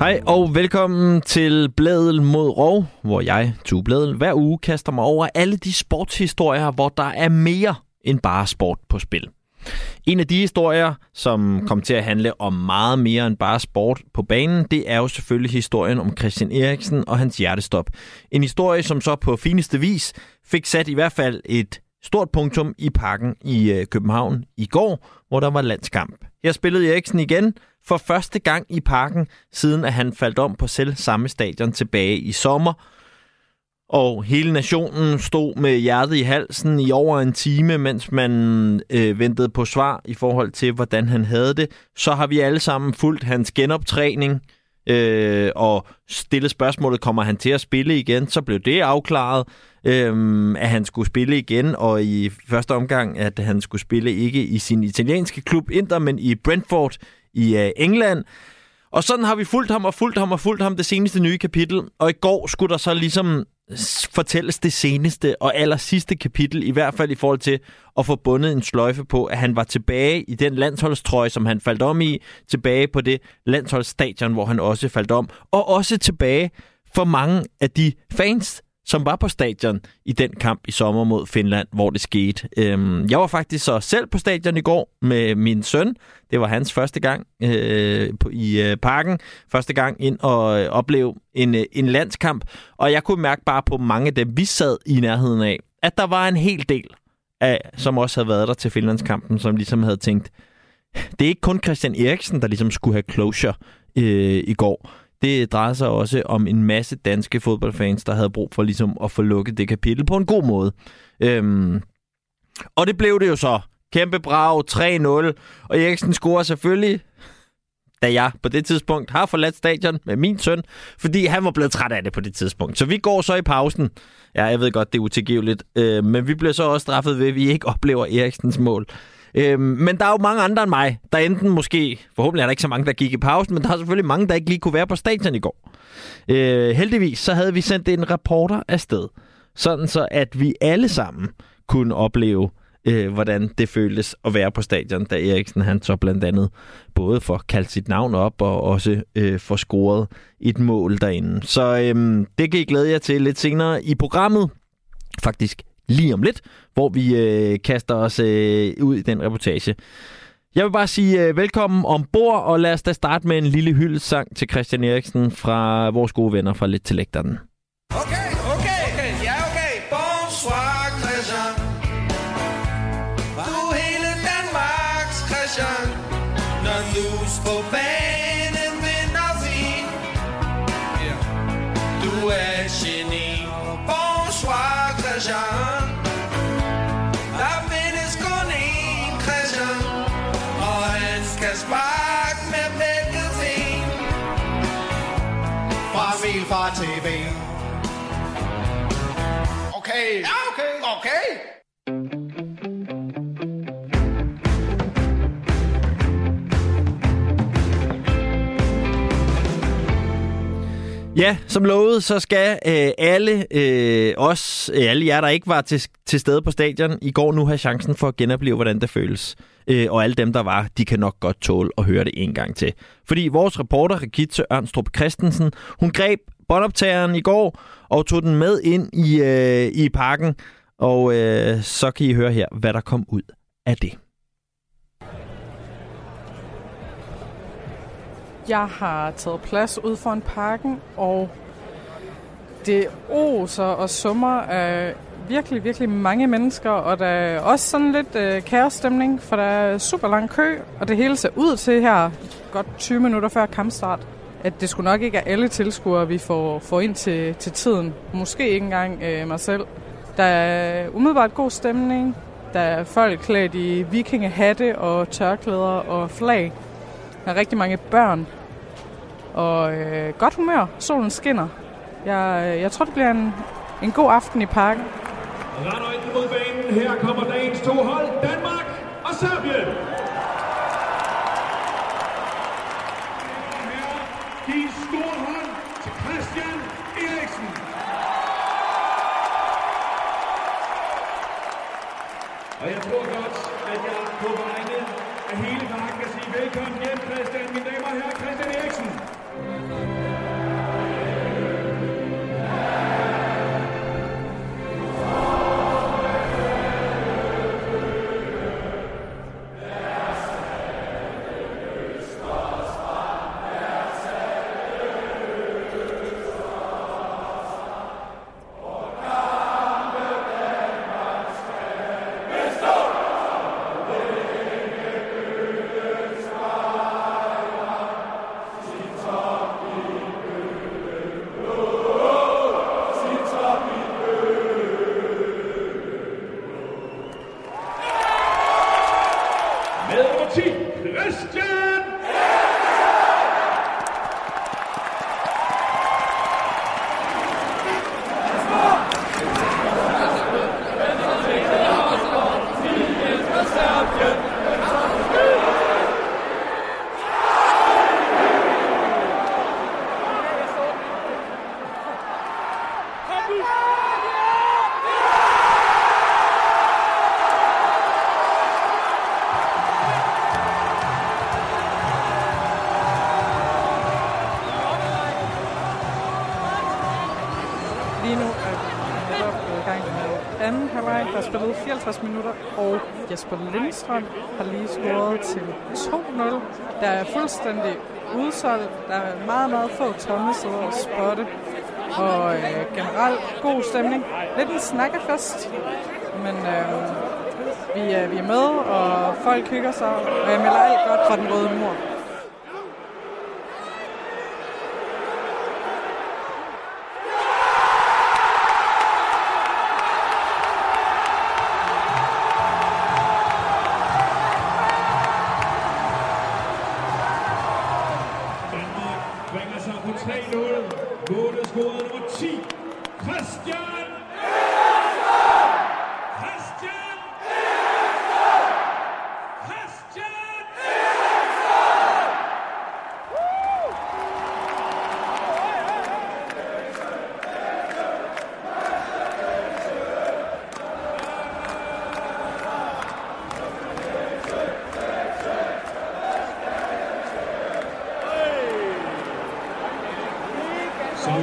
Hej og velkommen til Blædel mod Rov, hvor jeg, Tue Blædel, hver uge kaster mig over alle de sportshistorier, hvor der er mere end bare sport på spil. En af de historier, som kom til at handle om meget mere end bare sport på banen, det er jo selvfølgelig historien om Christian Eriksen og hans hjertestop. En historie, som så på fineste vis fik sat i hvert fald et stort punktum i Parken i København i går, hvor der var landskamp. Her spillede Eriksen igen for første gang i Parken, siden at han faldt om på selv samme stadion tilbage i sommer. Og hele nationen stod med hjertet i halsen i over en time, mens man ventede på svar i forhold til, hvordan han havde det. Så har vi alle sammen fulgt hans genoptræning og stille spørgsmålet, kommer han til at spille igen? Så blev det afklaret, at han skulle spille igen, og i første omgang, at han skulle spille ikke i sin italienske klub Inter, men i Brentford i England. Og sådan har vi fulgt ham det seneste nye kapitel, og i går skulle der så ligesom fortælles det seneste og aller sidste kapitel, i hvert fald i forhold til at få bundet en sløjfe på, at han var tilbage i den landsholdstrøje, som han faldt om i, tilbage på det landsholdsstadion, hvor han også faldt om, og også tilbage for mange af de fans, som var på stadion i den kamp i sommer mod Finland, hvor det skete. Jeg var faktisk så selv på stadion i går med min søn. Det var hans første gang i Parken. Første gang ind og opleve en landskamp. Og jeg kunne mærke bare på mange af dem, vi sad i nærheden af, at der var en hel del af, som også havde været der til Finlandskampen, som ligesom havde tænkt, det er ikke kun Christian Eriksen, der ligesom skulle have closure i går. Det drejer sig også om en masse danske fodboldfans, der havde brug for ligesom at få lukket det kapitel på en god måde. Og det blev det jo så. Kæmpe brag, 3-0. Og Eriksen scorer selvfølgelig, da jeg på det tidspunkt har forladt stadion med min søn, fordi han var blevet træt af det på det tidspunkt. Så vi går så i pausen. Ja, jeg ved godt, det er utilgiveligt. Men vi bliver så også straffet ved, at vi ikke oplever Eriksens mål. Men der er jo mange andre end mig, der enten måske, forhåbentlig er der ikke så mange, der gik i pausen, men der er selvfølgelig mange, der ikke lige kunne være på stadion i går. Heldigvis så havde vi sendt en reporter afsted, sådan så at vi alle sammen kunne opleve, hvordan det føltes at være på stadion, da Eriksen han så blandt andet både får kaldt sit navn op og også får scoret et mål derinde. Så det kan I glæde jer til lidt senere i programmet, faktisk lige om lidt, hvor vi kaster os ud i den reportage. Jeg vil bare sige velkommen ombord, og lad os da starte med en lille hyldesang til Christian Eriksen fra vores gode venner fra Lidt til Lægteren. Okay. Bonsoir, Christian. Du er hele Danmarks Christian. Når du på banen vinder vi. Du er et geni. Bonsoir, Christian. Okay. Ja, som lovet, så skal alle jer, der ikke var til stede på stadion i går, nu have chancen for at genopleve, hvordan det føles. Og alle dem, der var, de kan nok godt tåle at høre det en gang til. Fordi vores reporter, Rigitte Ørnstrup Christensen, hun greb båndoptageren i går og tog den med ind i Parken. Og så kan I høre her, hvad der kom ud af det. Jeg har taget plads ud foran Parken, og det oser og summer af virkelig, virkelig mange mennesker. Og der er også sådan lidt kaosstemning, for der er super lang kø, og det hele ser ud til her godt 20 minutter før kampstart, at det sgu nok ikke er alle tilskuere, vi får ind til tiden. Måske ikke engang mig selv. Der er umiddelbart god stemning. Der er folk klædt i vikingehatte og tørklæder og flag. Der er rigtig mange børn. Og godt humør. Solen skinner. Jeg tror, det bliver en god aften i Parken. Randøjden mod banen. Her kommer dagens to hold. Danmark og Serbien. Giv stor hånd til Christian Eriksen. Og jeg tror godt, at jeg på vegne af hele Parken kan sige velkommen hjem, Christian. Mine damer og herrer, Christian Eriksen. Christian Eriksen! Der spillede 54 minutter, og Jesper Lindstrøm har lige scoret til 2-0. Der er fuldstændig udsolgt. Der er meget, meget få tomme sidder og spotte. Og generelt god stemning. Lidt en snakkefest, men vi er med, og folk hygger sig. Og jeg melder alt godt fra den røde mur. Så har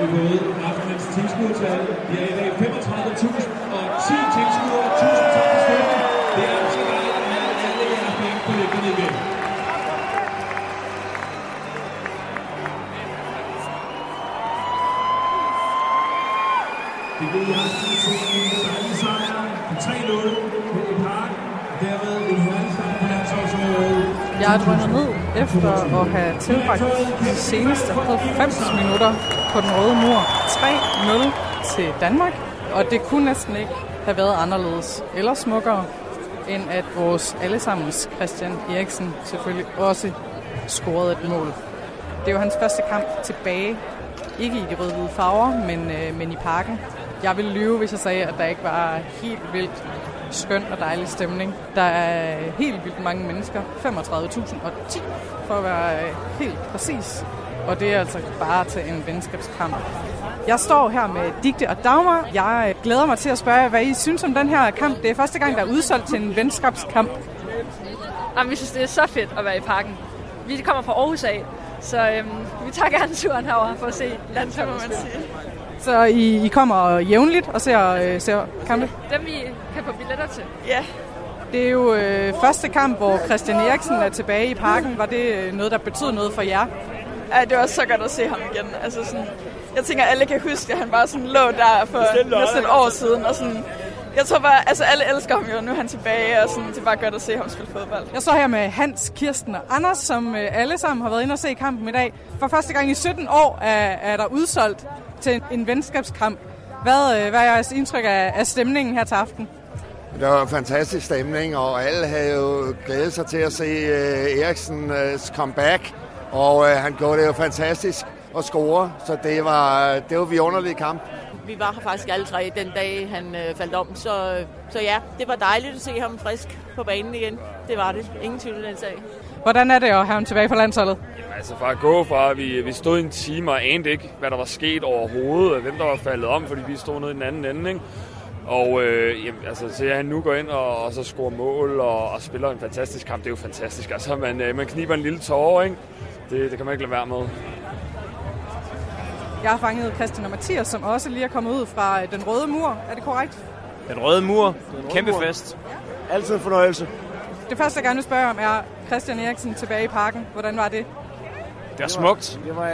vi gået ud af aftenens tilskuertal. Vi er i dag 35.000 og 10 tilskuere. 1000 tak for støtten. Det er altså dejligt at have alle jeres penge på læggerne igen. Det gik i aften til en dejlig sejr på 3-0 på i park. Derved en herlig sejr på landsholdsområdet. Jeg er drønnet ned efter at have tilbragt de seneste 50 minutter på den røde mur. 3-0 til Danmark, og det kunne næsten ikke have været anderledes eller smukkere, end at vores allesammens Christian Eriksen selvfølgelig også scorede et mål. Det er jo hans første kamp tilbage, ikke i de rød-hvide farver, men i parken. Jeg ville lyve, hvis jeg sagde, at der ikke var helt vildt skøn og dejlig stemning. Der er helt vildt mange mennesker, 35.010 for at være helt præcis. Og det er altså bare til en venskabskamp. Jeg står her med Digte og Dagmar. Jeg glæder mig til at spørge, hvad I synes om den her kamp. Det er første gang, der er udsolgt til en venskabskamp. Jamen, vi synes, det er så fedt at være i parken. Vi kommer fra Aarhus af, så vi tager gerne turen herover for at se landskamp, må man sige. Så I kommer jævnligt og ser kampe? Dem, vi kan få billetter til. Ja. Det er jo første kamp, hvor Christian Eriksen er tilbage i parken. Var det noget, der betød noget for jer? Ja, det var også så godt at se ham igen. Altså sådan, jeg tænker, alle kan huske, at han bare sådan lå der for næsten et år siden. Og sådan, jeg tror bare, altså alle elsker ham jo, nu er han tilbage, og sådan, det er bare godt at se ham spille fodbold. Jeg står her med Hans, Kirsten og Anders, som alle sammen har været inde og se kampen i dag. For første gang i 17 år er der udsolgt til en venskabskamp. Hvad er jeres indtryk af stemningen her til aften? Det var en fantastisk stemning, og alle havde jo glædet sig til at se Eriksens comeback. Og han gjorde det jo fantastisk at score, så det var vidunderlig kamp. Vi var her faktisk alle tre den dag, han faldt om, så ja, det var dejligt at se ham frisk på banen igen. Det var det. Ingen tvivl den sag. Hvordan er det at have ham tilbage på landsholdet? Jamen, altså fra at gå fra, vi stod en time og anede ikke, hvad der var sket overhovedet, hvem der var faldet om, fordi vi stod nede i den anden ende, ikke? Og jamen, altså, så han nu går ind og så scorer mål og spiller en fantastisk kamp. Det er jo fantastisk. Altså, man kniber en lille tårer, ikke? Det kan man ikke lade være med. Jeg har fanget Christian og Mathias, som også lige er kommet ud fra Den Røde Mur. Er det korrekt? Den Røde Mur. Kæmpe fest. Ja. Altid en fornøjelse. Det første, jeg gerne vil spørge om, er Christian Eriksen tilbage i parken. Hvordan var det? Det var smukt. Det var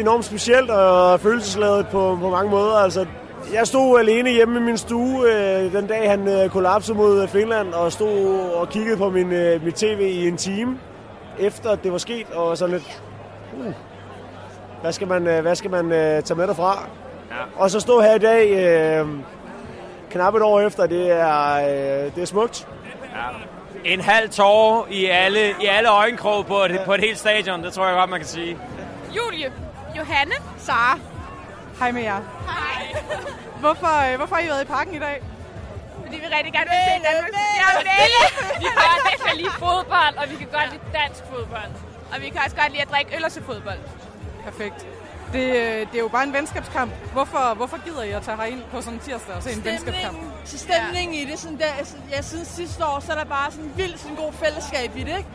enormt specielt og følelsesladet på mange måder. Altså, jeg stod alene hjemme i min stue den dag, han kollapsede mod Finland, og stod og kiggede på mit tv i en time, efter det var sket, og sådan lidt... Hvad skal man tage med derfra? Ja. Og så stå her i dag, knap et år efter, det er smukt. Ja. En halv tårer i alle øjenkrog på et helt stadion, det tror jeg godt, man kan sige. Julie, Johanne, Sara. Hej med jer. Hej. Hvorfor har I været i parken i dag? Fordi vi rigtig gerne vil se Danmark. Vi kan lide fodbold, og vi kan godt lide dansk fodbold. Og vi kan også godt lide at drikke øl og se fodbold. Perfekt. Det er jo bare en venskabskamp. Hvorfor gider I at tage herind på sådan en tirsdag og se en venskabskamp? Stemningen i det. Sådan der, jeg synes sidste år, så er der bare sådan en vildt sådan god fællesskab i det, ikke?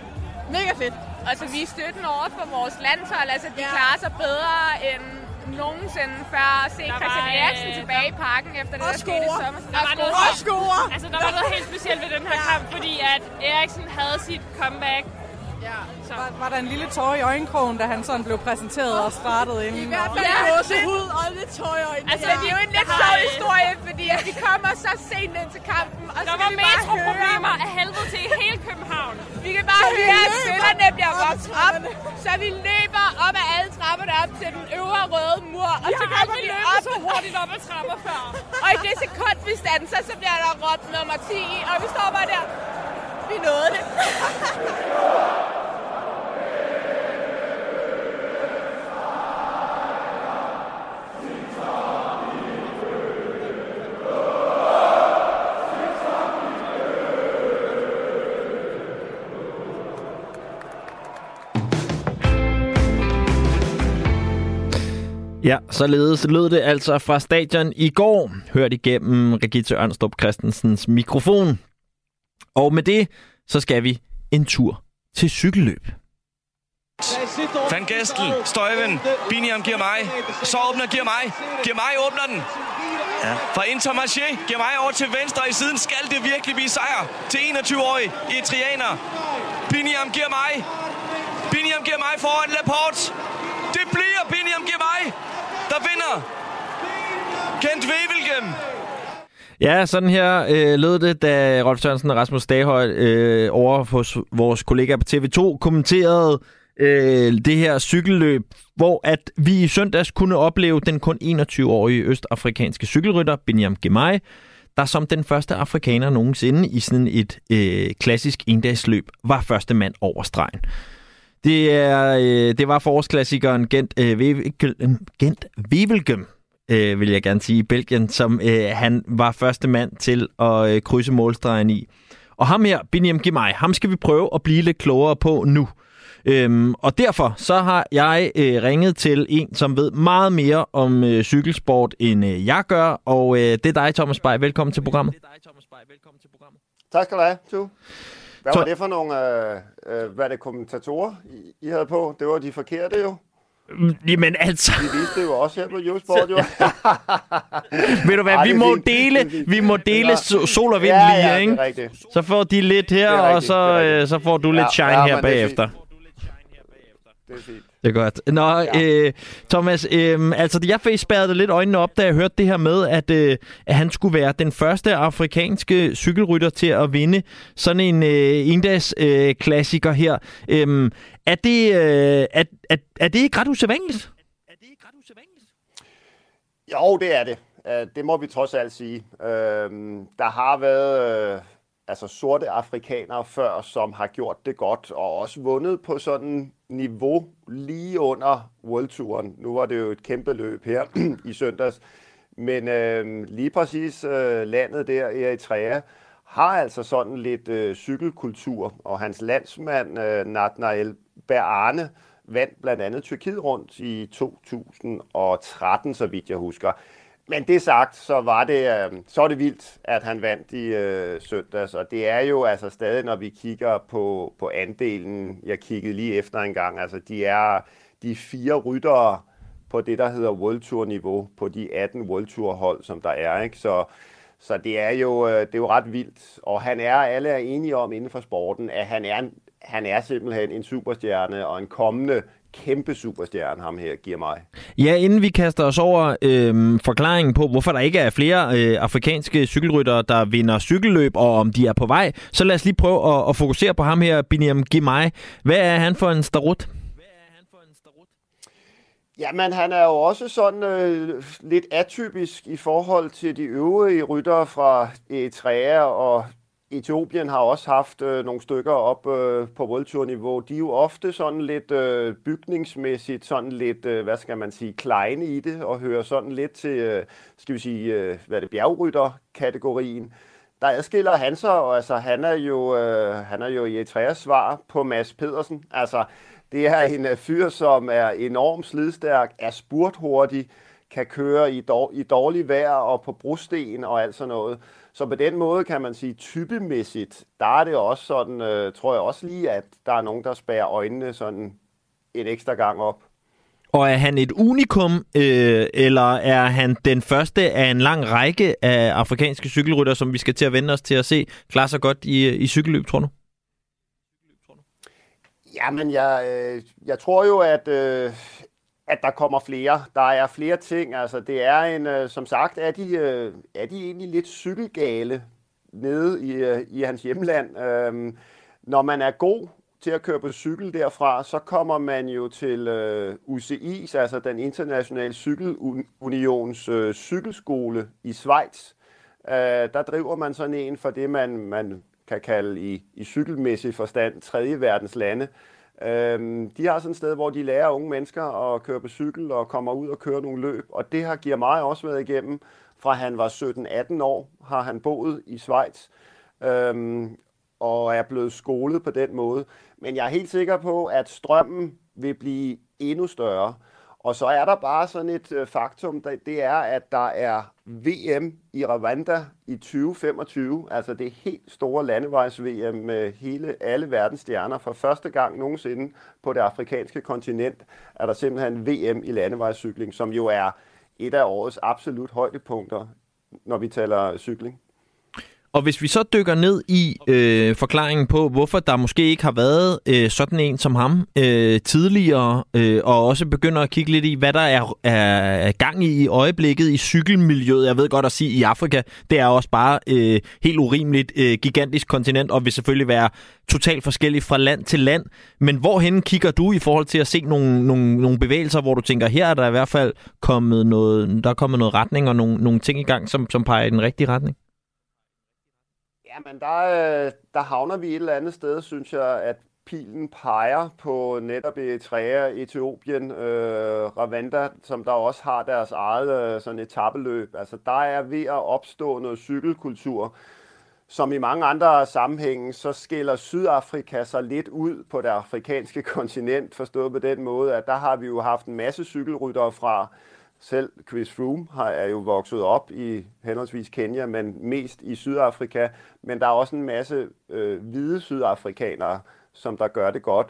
Mega fedt. Og så vi støtten over for vores landshold, altså de klarer sig bedre end nogensinde før at se Christian Eriksen tilbage i parken efter det, der skete i sommer. Altså der var noget helt specielt ved den her kamp, fordi at Eriksen havde sit comeback. Ja, var der en lille tår i øjenkrogen, da han sådan blev præsenteret og startede inden? I hvert fald gåsehud og lidt tår i øjenkrogen. Altså, det er jo en lidt sjov historie, fordi at vi kommer så sent ind til kampen. Og der var metroproblemer af helvede til hele København. Vi kan bare høre, at spillerne bliver vokset op. Så vi løber op af alle trapperne op til den øvre røde mur. Og så kommer vi op så hurtigt op ad trapper før. Og i det sekund, vi standser, så bliver der råbt nummer 10 i, og vi står bare der. Vi nåede det. Ja, således lød det altså fra stadion i går, hørt igennem Regitze Ørnstrup Christensens mikrofon. Og med det, så skal vi en tur til cykelløb. Van Gestel, Stuyven, Biniam Girmay, så åbner Girmay. Girmay åbner den. Ja. Fra Intermarché, Girmay over til venstre i siden. Skal det virkelig blive sejr til 21-årige eritreaner? Biniam Girmay. Biniam Girmay foran Laporte. Det bliver Biniam Girmay, der vinder. Kent Wevelgem. Ja, sådan her lød det, da Rolf Sørensen og Rasmus Staghøj over hos vores kollegaer på TV2 kommenterede det her cykelløb, hvor at vi i søndags kunne opleve den kun 21-årige østafrikanske cykelrytter Biniam Girmay, der som den første afrikaner nogensinde i sådan et klassisk endagsløb var første mand over stregen. Det var forårsklassikeren Gent Wevelgem, vil jeg gerne sige, i Belgien, som han var første mand til at krydse målstregen i. Og ham her, Biniam Girmay, ham skal vi prøve at blive lidt klogere på nu. Og derfor så har jeg ringet til en, som ved meget mere om cykelsport, end jeg gør. Og det er dig, Thomas Bay. Velkommen til programmet. Tak skal du have, Tue. Hvad var det for nogle kommentatorer, I havde på? Det var de forkerte jo. Jamen altså... Vi viste det jo også her på YouSport, jo. Ved du hvad, vi må dele sol og vind lige, ikke? Rigtigt. Så får de lidt her, og så får du lidt shine her bagefter. Det er fint. Det er godt. Nå, Thomas, altså jeg spærrede lidt øjnene op, da jeg hørte det her med, at han skulle være den første afrikanske cykelrytter til at vinde sådan en endagsklassiker her. Er det ikke ret usædvanligt? Jo, det er det. Det må vi trods alt sige. Der har været sorte afrikanere før, som har gjort det godt, og også vundet på sådan niveau lige under Worldtouren. Nu var det jo et kæmpe løb her i søndags, men lige præcis landet der, Eritrea, har altså sådan lidt cykelkultur, og hans landsmand, Nathaniel Berane, vandt blandt andet Tyrkiet rundt i 2013, så vidt jeg husker. Men det sagt, så er det vildt, at han vandt i søndags, og det er jo altså stadig, når vi kigger på andelen, jeg kiggede lige efter en gang, altså de er 4 ryttere på det, der hedder World Tour-niveau, på de 18 World Tour-hold, som der er, ikke? Så det er jo ret vildt, og alle er enige om inden for sporten, at han er simpelthen en superstjerne og en kommende kæmpe superstjerne, ham her Girmay. Ja, inden vi kaster os over forklaringen på, hvorfor der ikke er flere afrikanske cykelryttere, der vinder cykelløb, og om de er på vej, så lad os lige prøve at fokusere på ham her, Biniam Girmay. Hvad er han for en starut? Jamen, han er jo også sådan lidt atypisk i forhold til de øvrige ryttere fra Eritrea, og Etiopien har også haft nogle stykker op på World Tour-niveau. De er jo ofte sådan lidt bygningsmæssigt, sådan lidt, kleine i det, og hører sådan lidt til, bjergrytter-kategorien. Der adskiller han sig, og altså, han er jo Eritreas svar på Mads Pedersen. Altså, det er en fyr, som er enormt slidstærk, er spurthurtig, kan køre i dårlig vejr og på brosten og alt sådan noget. Så på den måde kan man sige, typemæssigt, der er det også sådan, tror jeg også lige, at der er nogen, der spærrer øjnene sådan en ekstra gang op. Og er han et unikum, eller er han den første af en lang række af afrikanske cykelrytter, som vi skal til at vende os til at se, klarer sig godt i cykelløb, tror du? Jamen, jeg tror jo, at der kommer flere. Der er flere ting. Altså, det er som sagt, er de egentlig lidt cykelgale nede i hans hjemland. Når man er god til at køre på cykel derfra, så kommer man jo til UCI's, altså den internationale cykelunions cykelskole i Schweiz. Der driver man sådan en for det, man kan kalde i cykelmæssig forstand tredje verdens lande. De har sådan et sted, hvor de lærer unge mennesker at køre på cykel og kommer ud og kører nogle løb, og det har Girmay også været igennem. Fra han var 17-18 år, har han boet i Schweiz og er blevet skolet på den måde. Men jeg er helt sikker på, at strømmen vil blive endnu større. Og så er der bare sådan et faktum, det er, at der er VM i Rwanda i 2025, altså det helt store landevejs-VM med alle verdens stjerner. For første gang nogensinde på det afrikanske kontinent er der simpelthen VM i landevejscykling, som jo er et af årets absolut højdepunkter, når vi taler cykling. Og hvis vi så dykker ned i forklaringen på, hvorfor der måske ikke har været sådan en som ham tidligere, og også begynder at kigge lidt i, hvad der er gang i øjeblikket i cykelmiljøet. Jeg ved godt at sige, i Afrika, det er også bare helt urimeligt gigantisk kontinent, og vil selvfølgelig være totalt forskelligt fra land til land. Men hvorhen kigger du i forhold til at se nogle bevægelser, hvor du tænker, her er der i hvert fald kommet noget retning og nogle ting i gang, som peger i den rigtige retning? Jamen, der havner vi et eller andet sted, synes jeg, at pilen peger på netop Eritrea, Etiopien, Rwanda, som der også har deres eget sådan etapeløb. Altså, der er ved at opstå noget cykelkultur, som i mange andre sammenhænge, så skiller Sydafrika sig lidt ud på det afrikanske kontinent, forstået på den måde, at der har vi jo haft en masse cykelryttere fra. Selv Chris Froome er jo vokset op i henholdsvis Kenya, men mest i Sydafrika. Men der er også en masse hvide sydafrikanere, som der gør det godt.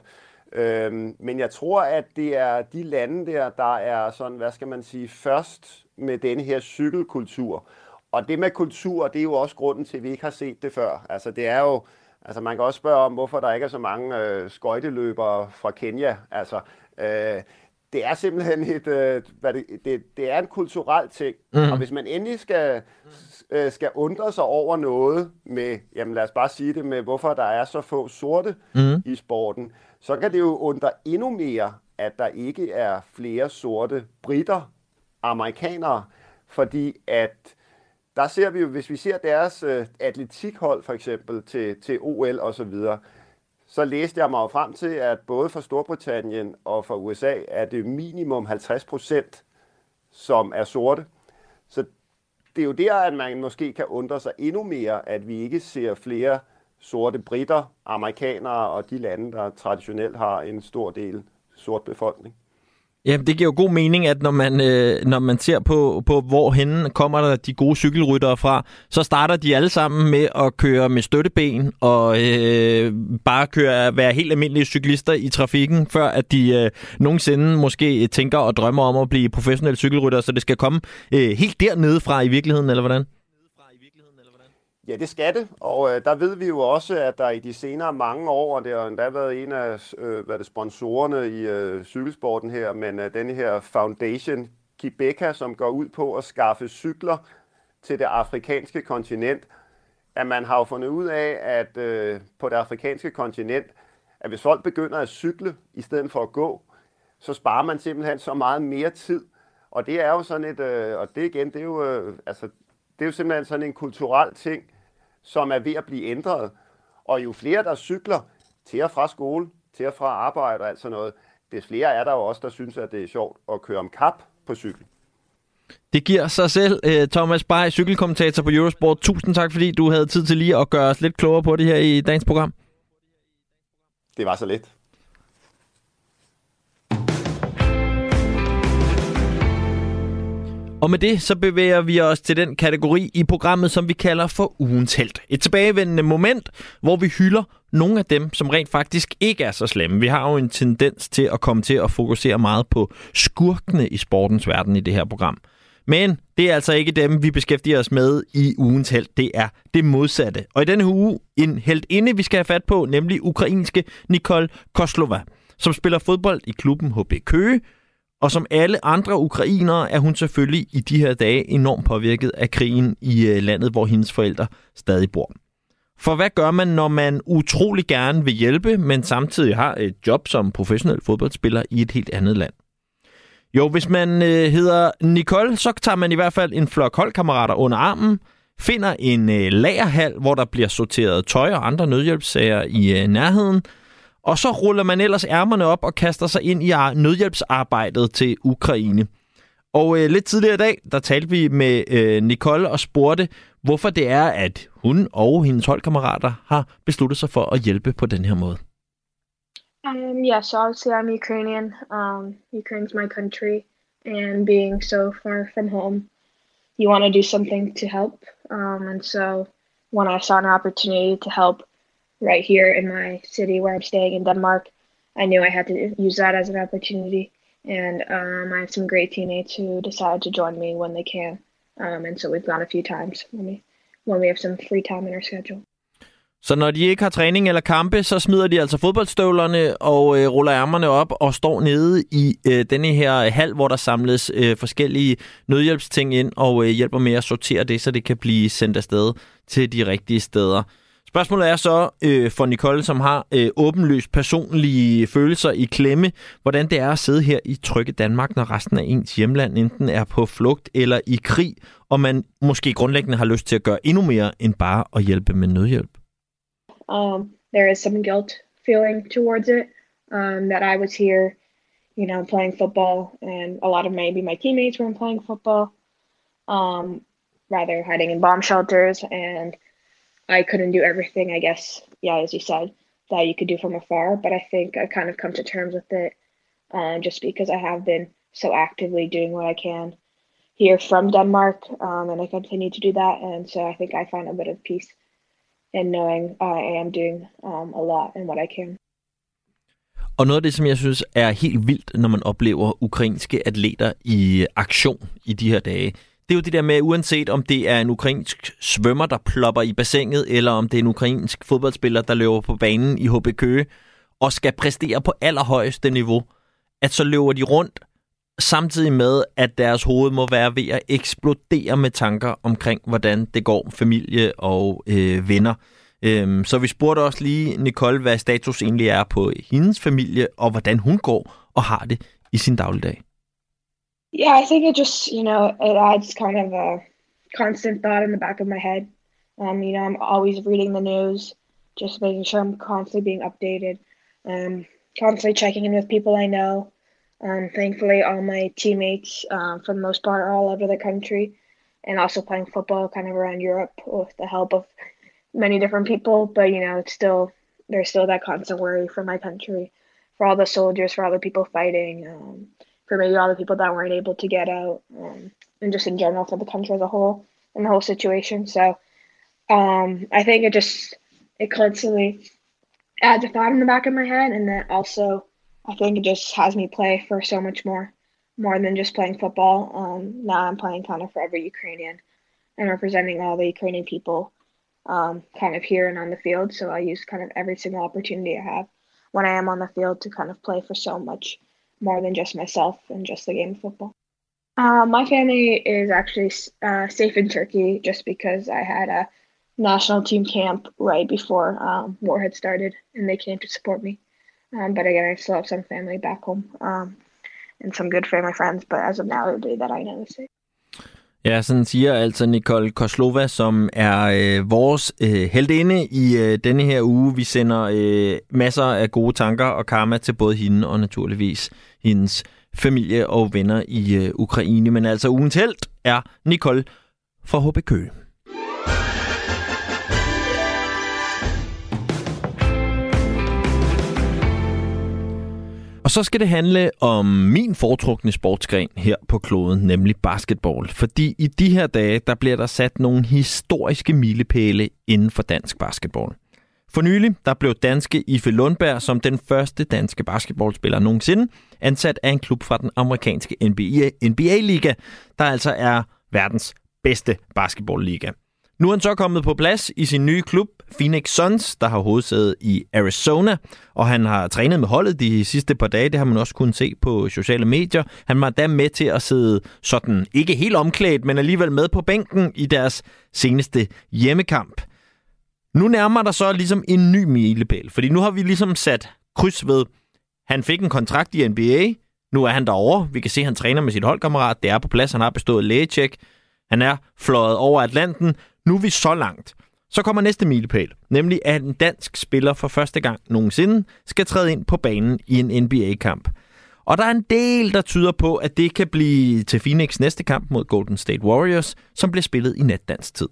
Men jeg tror, at det er de lande der er sådan, først med denne her cykelkultur. Og det med kultur, det er jo også grunden til, at vi ikke har set det før. Altså det er jo, altså man kan også spørge om, hvorfor der ikke er så mange skøjteløbere fra Kenya. Altså det er simpelthen det er en kulturel ting, og hvis man endelig skal undre sig over noget med, jamen lad os bare sige det med, hvorfor der er så få sorte i sporten, så kan det jo undre endnu mere, at der ikke er flere sorte briter, amerikanere, fordi at der ser vi jo, hvis vi ser deres atletikhold for eksempel til OL og så videre, så læste jeg mig jo frem til, at både fra Storbritannien og fra USA er det minimum 50%, som er sorte. Så det er jo der, at man måske kan undre sig endnu mere, at vi ikke ser flere sorte briter, amerikanere og de lande, der traditionelt har en stor del sort befolkning. Ja, det giver jo god mening, at når man ser på hvorhenne kommer der de gode cykelryttere fra, så starter de alle sammen med at køre med støtteben og bare være helt almindelige cyklister i trafikken, før at de nogensinde måske tænker og drømmer om at blive professionelle cykelryttere, så det skal komme helt dernede fra i virkeligheden, eller hvordan? Ja, det skal det, og der ved vi jo også, at der i de senere mange år, og det har endda været en af sponsorerne i cykelsporten her, men denne her Foundation Kibeka, som går ud på at skaffe cykler til det afrikanske kontinent, at man har jo fundet ud af, at på det afrikanske kontinent, at hvis folk begynder at cykle i stedet for at gå, så sparer man simpelthen så meget mere tid, og det er jo sådan et, og det igen, det er jo, det er jo simpelthen sådan en kulturel ting, som er ved at blive ændret. Og jo flere, der cykler til og fra skole, til og fra arbejde og alt sådan noget, des flere er der jo også, der synes, at det er sjovt at køre om kap på cykel. Det giver sig selv. Thomas Bay, cykelkommentator på Eurosport. Tusind tak, fordi du havde tid til lige at gøre os lidt klogere på det her i dagens program. Det var så let. Og med det, så bevæger vi os til den kategori i programmet, som vi kalder for ugens helt. Et tilbagevendende moment, hvor vi hylder nogle af dem, som rent faktisk ikke er så slemme. Vi har jo en tendens til at komme til at fokusere meget på skurkene i sportens verden i det her program. Men det er altså ikke dem, vi beskæftiger os med i ugens helt. Det er det modsatte. Og i denne uge en heltinde, vi skal have fat på, nemlig ukrainske Nikol Koslova, som spiller fodbold i klubben HB Køge. Og som alle andre ukrainere er hun selvfølgelig i de her dage enormt påvirket af krigen i landet, hvor hendes forældre stadig bor. For hvad gør man, når man utrolig gerne vil hjælpe, men samtidig har et job som professionel fodboldspiller i et helt andet land? Jo, hvis man hedder Nikol, så tager man i hvert fald en flok holdkammerater under armen, finder en lagerhal, hvor der bliver sorteret tøj og andre nødhjælpssager i nærheden, og så ruller man ellers ærmerne op og kaster sig ind i nødhjælpsarbejdet til Ukraine. Og lidt tidligere i dag, der talte vi med Nikol og spurgte, hvorfor det er, at hun og hendes holdkammerater har besluttet sig for at hjælpe på den her måde. Yeah, so obviously I'm Ukrainian. Ukraine's my country, and being so far from home, you want to do something to help. And so when I saw an opportunity to help right here in my city where I'm staying in Denmark, I knew I had to use that as an opportunity, and I have some great teammates who decide to join me when they can, and so we've gone a few times when we have some free time in our schedule. Så når de ikke har træning eller kampe, så smider de altså fodboldstøvlerne og ruller ærmerne op og står nede i denne her hal, hvor der samles forskellige nødhjælpsting ind og hjælper med at sortere det, så det kan blive sendt afsted til de rigtige steder. Spørgsmålet er så for Nikol, som har åbenlyst personlige følelser i klemme, hvordan det er at sidde her i trygge Danmark, når resten af ens hjemland enten er på flugt eller i krig, og man måske grundlæggende har lyst til at gøre endnu mere end bare at hjælpe med nødhjælp. There is some guilt feeling towards it, that I was here, you know, playing football, and a lot of maybe my teammates were playing football, rather hiding in bomb shelters, and I couldn't do everything, I guess, yeah, as you said, that you could do from afar, but I think I kind of come to terms with it, just because I have been so actively doing what I can here from Denmark, and I continue to do that, and so I think I find a bit of peace in knowing I am doing a lot in what I can. Og noget af det, som jeg synes er helt vildt, når man oplever ukrainske atleter i aktion i de her dage, det er jo det der med, uanset om det er en ukrainsk svømmer, der plopper i bassinet, eller om det er en ukrainsk fodboldspiller, der løber på banen i HB Køge, og skal præstere på allerhøjeste niveau, at så løber de rundt, samtidig med, at deres hoved må være ved at eksplodere med tanker omkring, hvordan det går familie og venner. Så vi spurgte også lige Nikol, hvad status egentlig er på hendes familie, og hvordan hun går og har det i sin dagligdag. Yeah, I think it just, you know, it's kind of a constant thought in the back of my head. You know, I'm always reading the news, just making sure I'm constantly being updated, constantly checking in with people I know. Thankfully, all my teammates, for the most part, are all over the country and also playing football kind of around Europe with the help of many different people. But, you know, it's still, there's still that constant worry for my country, for all the soldiers, for all the people fighting, for maybe all the people that weren't able to get out, and just in general for the country as a whole and the whole situation. So I think it constantly adds a thought in the back of my head, and then also I think it just has me play for so much more than just playing football. Now I'm playing kind of for every Ukrainian and representing all the Ukrainian people kind of here and on the field. So I use kind of every single opportunity I have when I am on the field to kind of play for so much more than just myself and just the game of football. My family is actually safe in Turkey just because I had a national team camp right before war had started, and they came to support me. But again, I still have some family back home and some good family friends, but as of now, everybody that I know is safe. Ja, sådan siger altså Nikol Koslova, som er vores heltinde i denne her uge. Vi sender masser af gode tanker og karma til både hende og naturligvis hendes familie og venner i Ukraine. Men altså ugens helt er Nikol fra HB Køge. Og så skal det handle om min foretrukne sportsgren her på kloden, nemlig basketball. Fordi i de her dage, der bliver der sat nogle historiske milepæle inden for dansk basketball. For nylig, der blev danske Iffe Lundberg som den første danske basketballspiller nogensinde ansat af en klub fra den amerikanske NBA-liga, der altså er verdens bedste basketballliga. Nu er han så kommet på plads i sin nye klub, Phoenix Suns, der har hovedsæde i Arizona, og han har trænet med holdet de sidste par dage. Det har man også kunnet se på sociale medier. Han var da med til at sidde sådan, ikke helt omklædt, men alligevel med på bænken i deres seneste hjemmekamp. Nu nærmer der så ligesom en ny milepæl, fordi nu har vi ligesom sat kryds ved, han fik en kontrakt i NBA, nu er han derovre, vi kan se, han træner med sit holdkammerat, det er på plads, han har bestået lægetjek, han er fløjet over Atlanten, nu er vi så langt. Så kommer næste milepæl, nemlig at en dansk spiller for første gang nogensinde skal træde ind på banen i en NBA-kamp. Og der er en del, der tyder på, at det kan blive til Phoenix næste kamp mod Golden State Warriors, som bliver spillet i natdansk tid.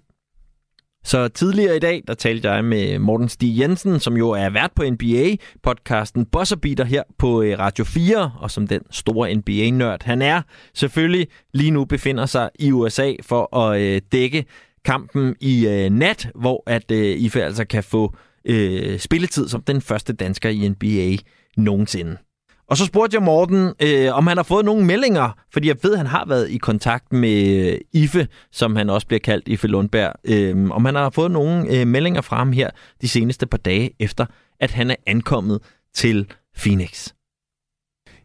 Så tidligere i dag, der talte jeg med Morten Stig Jensen, som jo er vært på NBA-podcasten Buzzer Beater her på Radio 4, og som den store NBA-nørd han er, selvfølgelig lige nu befinder sig i USA for at dække kampen i nat, hvor at Iffe altså kan få spilletid som den første dansker i NBA nogensinde. Og så spurgte jeg Morten, om han har fået nogle meldinger, fordi jeg ved, han har været i kontakt med Iffe, som han også bliver kaldt, Iffe Lundberg. Om han har fået nogle meldinger fra ham her de seneste par dage, efter at han er ankommet til Phoenix.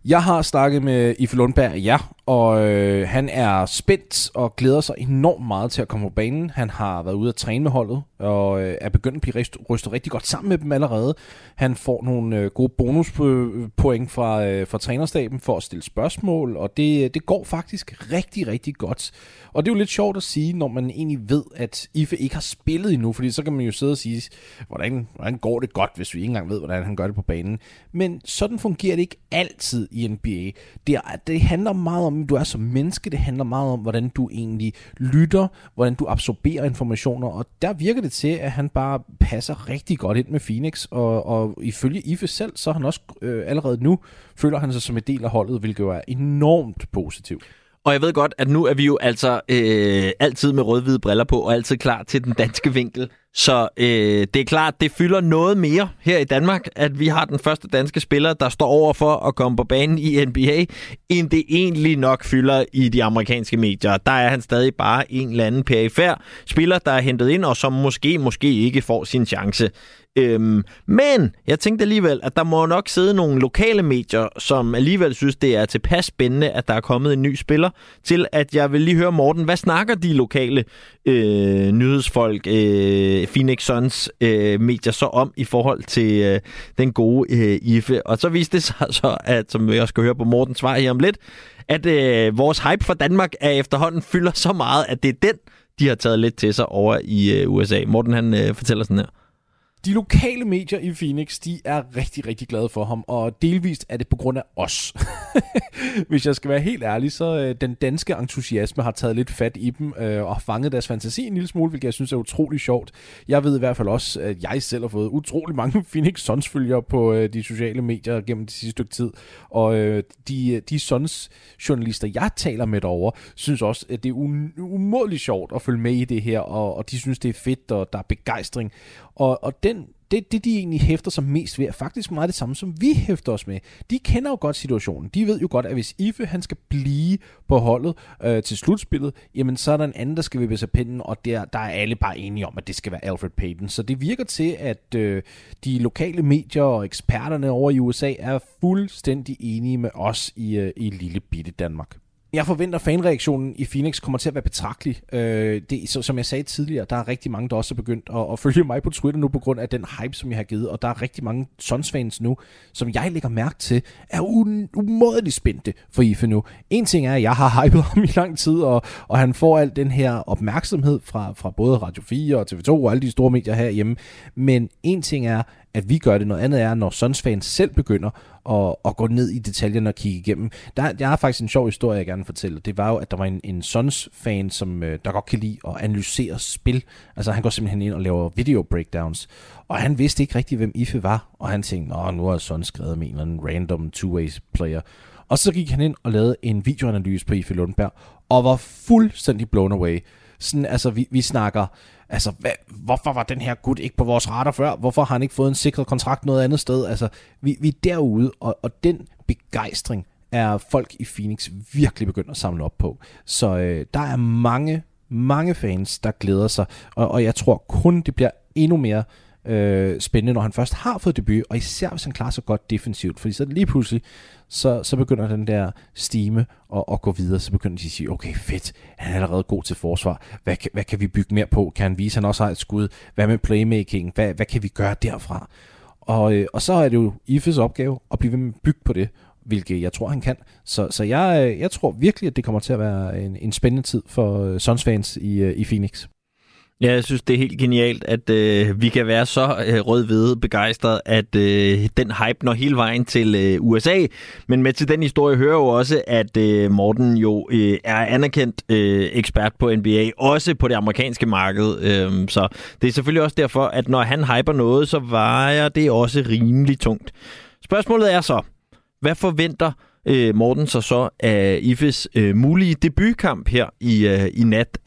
Jeg har snakket med Iffe Lundberg, ja, og han er spændt og glæder sig enormt meget til at komme på banen. Han har været ude at træne med holdet og er begyndt at blive rystet rigtig godt sammen med dem allerede. Han får nogle gode bonuspoint fra trænerstaben for at stille spørgsmål, og det går faktisk rigtig, rigtig godt. Og det er jo lidt sjovt at sige, når man egentlig ved, at Iffe ikke har spillet endnu, fordi så kan man jo sidde og sige, hvordan går det godt, hvis vi ikke engang ved, hvordan han gør det på banen. Men sådan fungerer det ikke altid i NBA. Det handler meget om, at du er som menneske. Det handler meget om, hvordan du egentlig lytter, hvordan du absorberer informationer, og der virker det til, at han bare passer rigtig godt ind med Phoenix, og ifølge Iffe selv, så han også allerede nu føler han sig som en del af holdet, hvilket jo er enormt positivt. Og jeg ved godt, at nu er vi jo altså altid med rød-hvide briller på, og altid klar til den danske vinkel. Så det er klart, det fylder noget mere her i Danmark, at vi har den første danske spiller, der står over for at komme på banen i NBA, end det egentlig nok fylder i de amerikanske medier. Der er han stadig bare en eller anden perifær spiller, der er hentet ind, og som måske ikke får sin chance. Men jeg tænkte alligevel, at der må nok sidde nogle lokale medier, som alligevel synes, det er tilpas spændende, at der er kommet en ny spiller, til at jeg vil lige høre, Morten, hvad snakker de lokale nyhedsfolk, Phoenix Suns medier så om i forhold til den gode Iffe? Og så viste det sig så, at, som jeg også skal høre på Mortens svar her om lidt, at vores hype for Danmark er efterhånden fylder så meget, at det er den, de har taget lidt til sig over i USA. Morten, han fortæller sådan her. De lokale medier i Phoenix, de er rigtig, rigtig glade for ham, og delvist er det på grund af os. Hvis jeg skal være helt ærlig, så den danske entusiasme har taget lidt fat i dem, og har fanget deres fantasi en lille smule, hvilket jeg synes er utrolig sjovt. Jeg ved i hvert fald også, at jeg selv har fået utrolig mange Phoenix Suns-følgere på de sociale medier gennem det sidste stykke tid, og de Suns-journalister, jeg taler med derovre, synes også, at det er umådeligt sjovt at følge med i det her, og de synes, det er fedt, og der er begejstring. Og det de egentlig hæfter sig mest ved, er faktisk meget det samme, som vi hæfter os med. De kender jo godt situationen. De ved jo godt, at hvis Iffe, han skal blive på holdet til slutspillet, jamen så er der en anden, der skal vippe sig pinden, og der er alle bare enige om, at det skal være Alfred Payton. Så det virker til, at de lokale medier og eksperterne over i USA er fuldstændig enige med os i lille bitte Danmark. Jeg forventer, at fanreaktionen i Phoenix kommer til at være betragtelig. Som jeg sagde tidligere, der er rigtig mange, der også er begyndt at følge mig på Twitter nu, på grund af den hype, som jeg har givet. Og der er rigtig mange Suns-fans nu, som jeg lægger mærke til, er umådeligt spændte for Iffe nu. En ting er, at jeg har hypet ham i lang tid, og han får al den her opmærksomhed fra både Radio 4 og TV2 og alle de store medier herhjemme. Men en ting er, at vi gør det. Noget andet er, når Suns-fans selv begynder at gå ned i detaljerne og kigge igennem. Jeg har faktisk en sjov historie, jeg gerne vil fortælle. Det var jo, at der var en Suns-fan, som der godt kan lide at analysere spil. Altså, han går simpelthen ind og laver video breakdowns. Og han vidste ikke rigtigt, hvem Iffe var. Og han tænkte, nu har Suns skrevet med en eller anden random two-way player. Og så gik han ind og lavede en videoanalyse på Iffe Lundberg, og var fuldstændig blown away. Sådan, altså, vi snakker... Altså, hvorfor var den her gut ikke på vores radar før? Hvorfor har han ikke fået en sikret kontrakt noget andet sted? Altså, vi er derude, og den begejstring er folk i Phoenix virkelig begyndt at samle op på. Så der er mange, mange fans, der glæder sig, og jeg tror kun, det bliver endnu mere spændende, når han først har fået debut, og især hvis han klarer sig godt defensivt, fordi så lige pludselig, så begynder den der stime at gå videre, så begynder de at sige, okay fedt, han er allerede god til forsvar, hvad kan vi bygge mere på, kan han vise, han også har et skud, hvad med playmaking, hvad kan vi gøre derfra, og så er det jo Iffes opgave at blive ved med at bygge på det, hvilket jeg tror, han kan. Så jeg tror virkelig, at det kommer til at være en spændende tid for Suns-fans i Phoenix. Ja, jeg synes, det er helt genialt, at vi kan være så rød-hvide begejstret, at den hype når hele vejen til USA. Men med til den historie hører jo også, at Morten jo er anerkendt ekspert på NBA, også på det amerikanske marked. Så det er selvfølgelig også derfor, at når han hyper noget, så vejer det også rimelig tungt. Spørgsmålet er så, hvad forventer Morten så af Iffes mulige debutkamp her i nat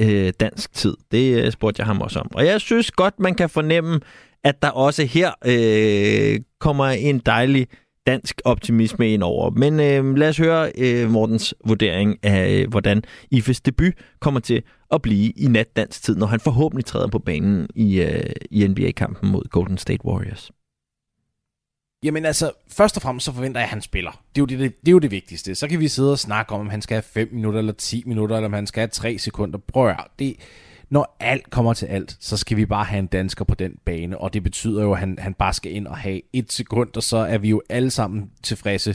dansk tid? Det spurgte jeg ham også om. Og jeg synes godt, man kan fornemme, at der også her kommer en dejlig dansk optimisme ind over. Men lad os høre Mortens vurdering af, hvordan Iffes debut kommer til at blive i nat dansk tid, når han forhåbentlig træder på banen i NBA-kampen mod Golden State Warriors. Jamen altså, først og fremmest så forventer jeg, at han spiller. Det er jo det vigtigste. Så kan vi sidde og snakke om han skal have 5 minutter eller 10 minutter, eller om han skal have 3 sekunder. Når alt kommer til alt, så skal vi bare have en dansker på den bane, og det betyder jo, at han bare skal ind og have 1 sekund, og så er vi jo alle sammen tilfredse.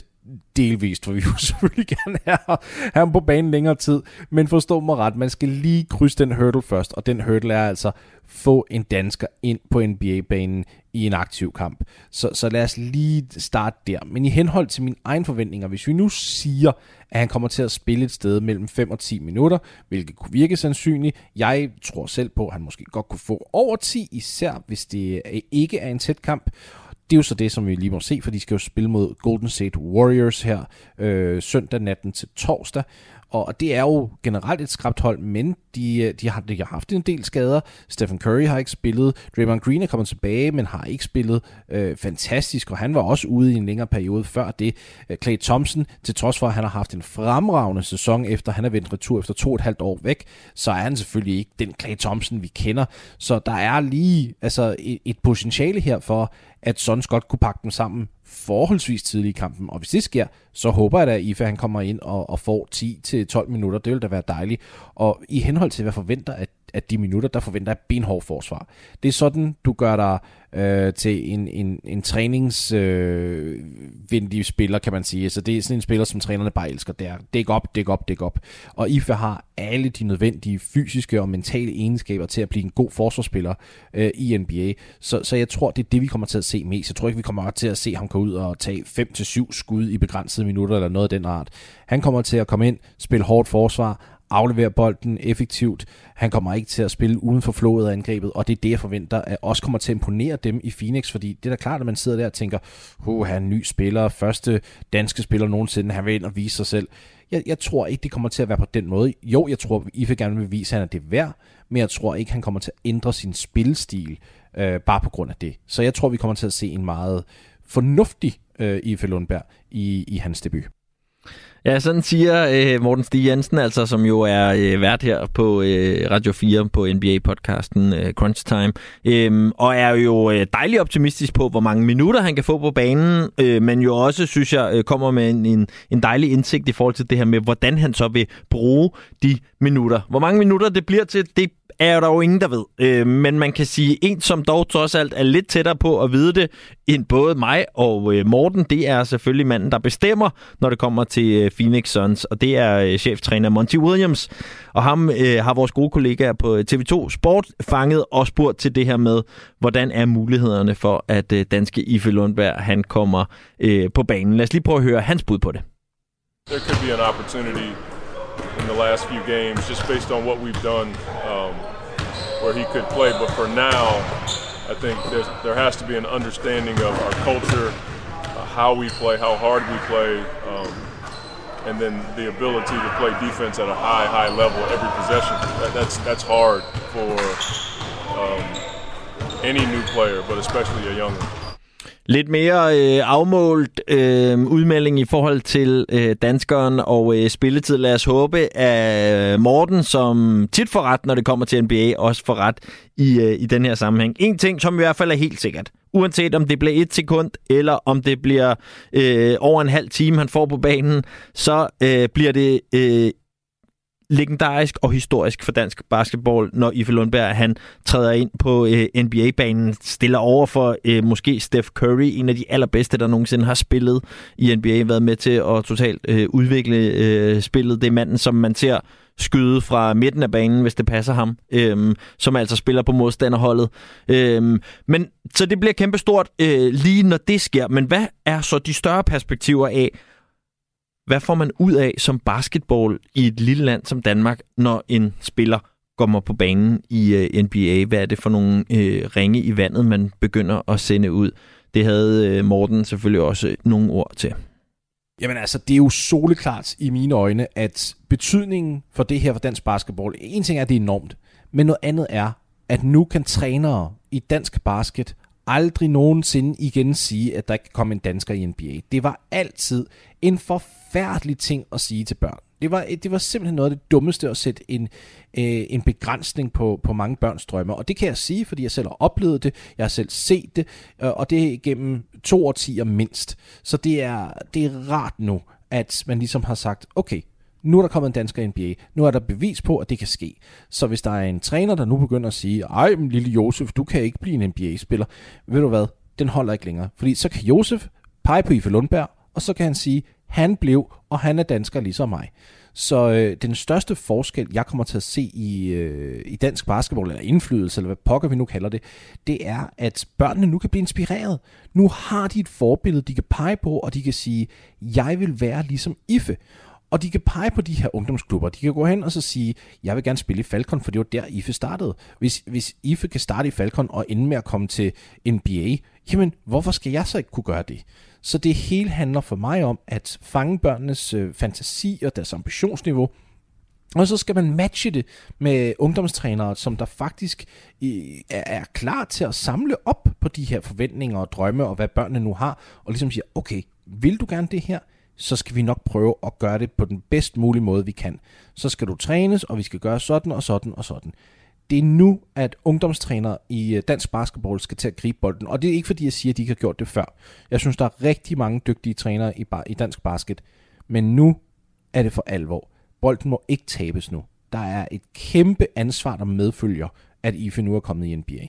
Delvist, for vi jo selvfølgelig gerne have ham på banen længere tid, men forstå mig ret, man skal lige krydse den hurdle først, og den hurdle er altså få en dansker ind på NBA-banen i en aktiv kamp. Så lad os lige starte der. Men i henhold til mine egne forventninger, hvis vi nu siger, at han kommer til at spille et sted mellem 5 og 10 minutter, hvilket kunne virke sandsynligt, jeg tror selv på, at han måske godt kunne få over 10, især hvis det ikke er en tæt kamp. Det er jo så det, som vi lige må se, for de skal jo spille mod Golden State Warriors her søndag natten til torsdag. Og det er jo generelt et skrapt hold, men de har haft en del skader. Stephen Curry har ikke spillet. Draymond Green er kommet tilbage, men har ikke spillet fantastisk, og han var også ude i en længere periode før det. Klay Thompson, til trods for, at han har haft en fremragende sæson efter, han er vendt retur efter 2,5 år væk, så er han selvfølgelig ikke den Klay Thompson, vi kender. Så der er lige altså et potentiale her for, at Suns godt kunne pakke dem sammen forholdsvis tidlig i kampen, og hvis det sker, så håber jeg da, at Iffe han kommer ind og får 10-12 minutter. Det vil da være dejligt. Og i henhold forhold til, hvad forventer at de minutter, der forventer jeg benhård forsvar. Det er sådan, du gør dig til en træningsvendig spiller, kan man sige. Så det er sådan en spiller, som trænerne bare elsker. Det er dæk op. Og Iffe har alle de nødvendige fysiske og mentale egenskaber til at blive en god forsvarsspiller i NBA. Så jeg tror, det er det, vi kommer til at se mest. Jeg tror ikke, vi kommer til at se ham gå ud og tage 5-7 skud i begrænsede minutter eller noget af den art. Han kommer til at komme ind, spille hårdt forsvar, afleverer bolden effektivt. Han kommer ikke til at spille uden for flået af angrebet, og det er det, jeg forventer, at også kommer til at imponere dem i Phoenix, fordi det er da klart, at man sidder der og tænker, han er en ny spiller, første danske spiller nogensinde, han vil ind og vise sig selv. Jeg tror ikke, det kommer til at være på den måde. Jo, jeg tror, Iffe gerne vil vise, at han er det værd, men jeg tror ikke, han kommer til at ændre sin spilstil bare på grund af det. Så jeg tror, vi kommer til at se en meget fornuftig Iffe Lundberg i hans debut. Ja, sådan siger Morten Stig Jensen, altså, som jo er vært her på Radio 4 på NBA-podcasten Crunch Time, og er jo dejligt optimistisk på, hvor mange minutter han kan få på banen, men jo også, synes jeg, kommer med en dejlig indsigt i forhold til det her med, hvordan han så vil bruge de minutter. Hvor mange minutter det bliver til, det er der jo ingen, der ved. Men man kan sige, en som dog trods alt er lidt tættere på at vide det, end både mig og Morten, det er selvfølgelig manden, der bestemmer, når det kommer til Phoenix Suns, og det er cheftræner Monty Williams. Og ham har vores gode kollegaer på TV2 Sport fanget og spurgt til det her med, hvordan er mulighederne for, at danske Iffe Lundberg, han kommer på banen. Lad os lige prøve at høre hans bud på det. There could be an opportunity in the last few games, just based on what we've done, where he could play. But for now, I think there has to be an understanding of our culture, how we play, how hard we play, and then the ability to play defense at a high level every possession. That's hard for any new player, but especially a young one. Lidt mere afmålt udmelding i forhold til danskeren og spilletid. Lad os håbe, at Morten, som tit får ret, når det kommer til NBA, også får ret i den her sammenhæng. En ting, som i hvert fald er helt sikkert, uanset om det bliver 1 sekund, eller om det bliver over en halv time, han får på banen, så bliver det legendarisk og historisk for dansk basketball, når Iffe Lundberg, han træder ind på NBA-banen, stiller over for måske Steph Curry, en af de allerbedste, der nogensinde har spillet i NBA, været med til at totalt udvikle spillet. Det er manden, som man ser skyde fra midten af banen, hvis det passer ham, som altså spiller på modstanderholdet. Men så det bliver kæmpestort lige når det sker. Men hvad er så de større perspektiver af, hvad får man ud af som basketball i et lille land som Danmark, når en spiller kommer på banen i NBA? Hvad er det for nogle ringe i vandet, man begynder at sende ud? Det havde Morten selvfølgelig også nogle ord til. Jamen altså, det er jo soleklart i mine øjne, at betydningen for det her for dansk basketball, en ting er, at det er enormt, men noget andet er, at nu kan trænere i dansk basket aldrig nogensinde igen sige, at der ikke kan komme en dansker i NBA. Det var altid en forfærdelig ting at sige til børn. Det var simpelthen noget af det dummeste at sætte en begrænsning på mange børns drømme. Og det kan jeg sige, fordi jeg selv har oplevet det, jeg har selv set det, og det er gennem 2 årtier mindst. Så det er rart nu, at man ligesom har sagt, okay, nu er der kommet en dansker i NBA. Nu er der bevis på, at det kan ske. Så hvis der er en træner, der nu begynder at sige, ej, men lille Josef, du kan ikke blive en NBA-spiller. Ved du hvad? Den holder ikke længere. Fordi så kan Josef pege på Iffe Lundberg, og så kan han sige, han blev, og han er dansker ligesom mig. Så den største forskel, jeg kommer til at se i dansk basketball, eller indflydelse, eller hvad pokker vi nu kalder det, det er, at børnene nu kan blive inspireret. Nu har de et forbillede, de kan pege på, og de kan sige, jeg vil være ligesom Iffe. Og de kan pege på de her ungdomsklubber. De kan gå hen og så sige, jeg vil gerne spille i Falcon, for det var der Iffe startede. Hvis Iffe kan starte i Falcon og ende med at komme til NBA, jamen hvorfor skal jeg så ikke kunne gøre det? Så det hele handler for mig om at fange børnenes fantasi og deres ambitionsniveau. Og så skal man matche det med ungdomstrænere, som der faktisk er klar til at samle op på de her forventninger og drømme og hvad børnene nu har. Og ligesom siger, okay, vil du gerne det her? Så skal vi nok prøve at gøre det på den bedst mulige måde, vi kan. Så skal du trænes, og vi skal gøre sådan og sådan og sådan. Det er nu, at ungdomstrænere i dansk basketball skal til at gribe bolden. Og det er ikke, fordi jeg siger, at de ikke har gjort det før. Jeg synes, der er rigtig mange dygtige trænere i dansk basket. Men nu er det for alvor. Bolden må ikke tabes nu. der er et kæmpe ansvar, der medfølger, at Iffe nu er kommet i NBA.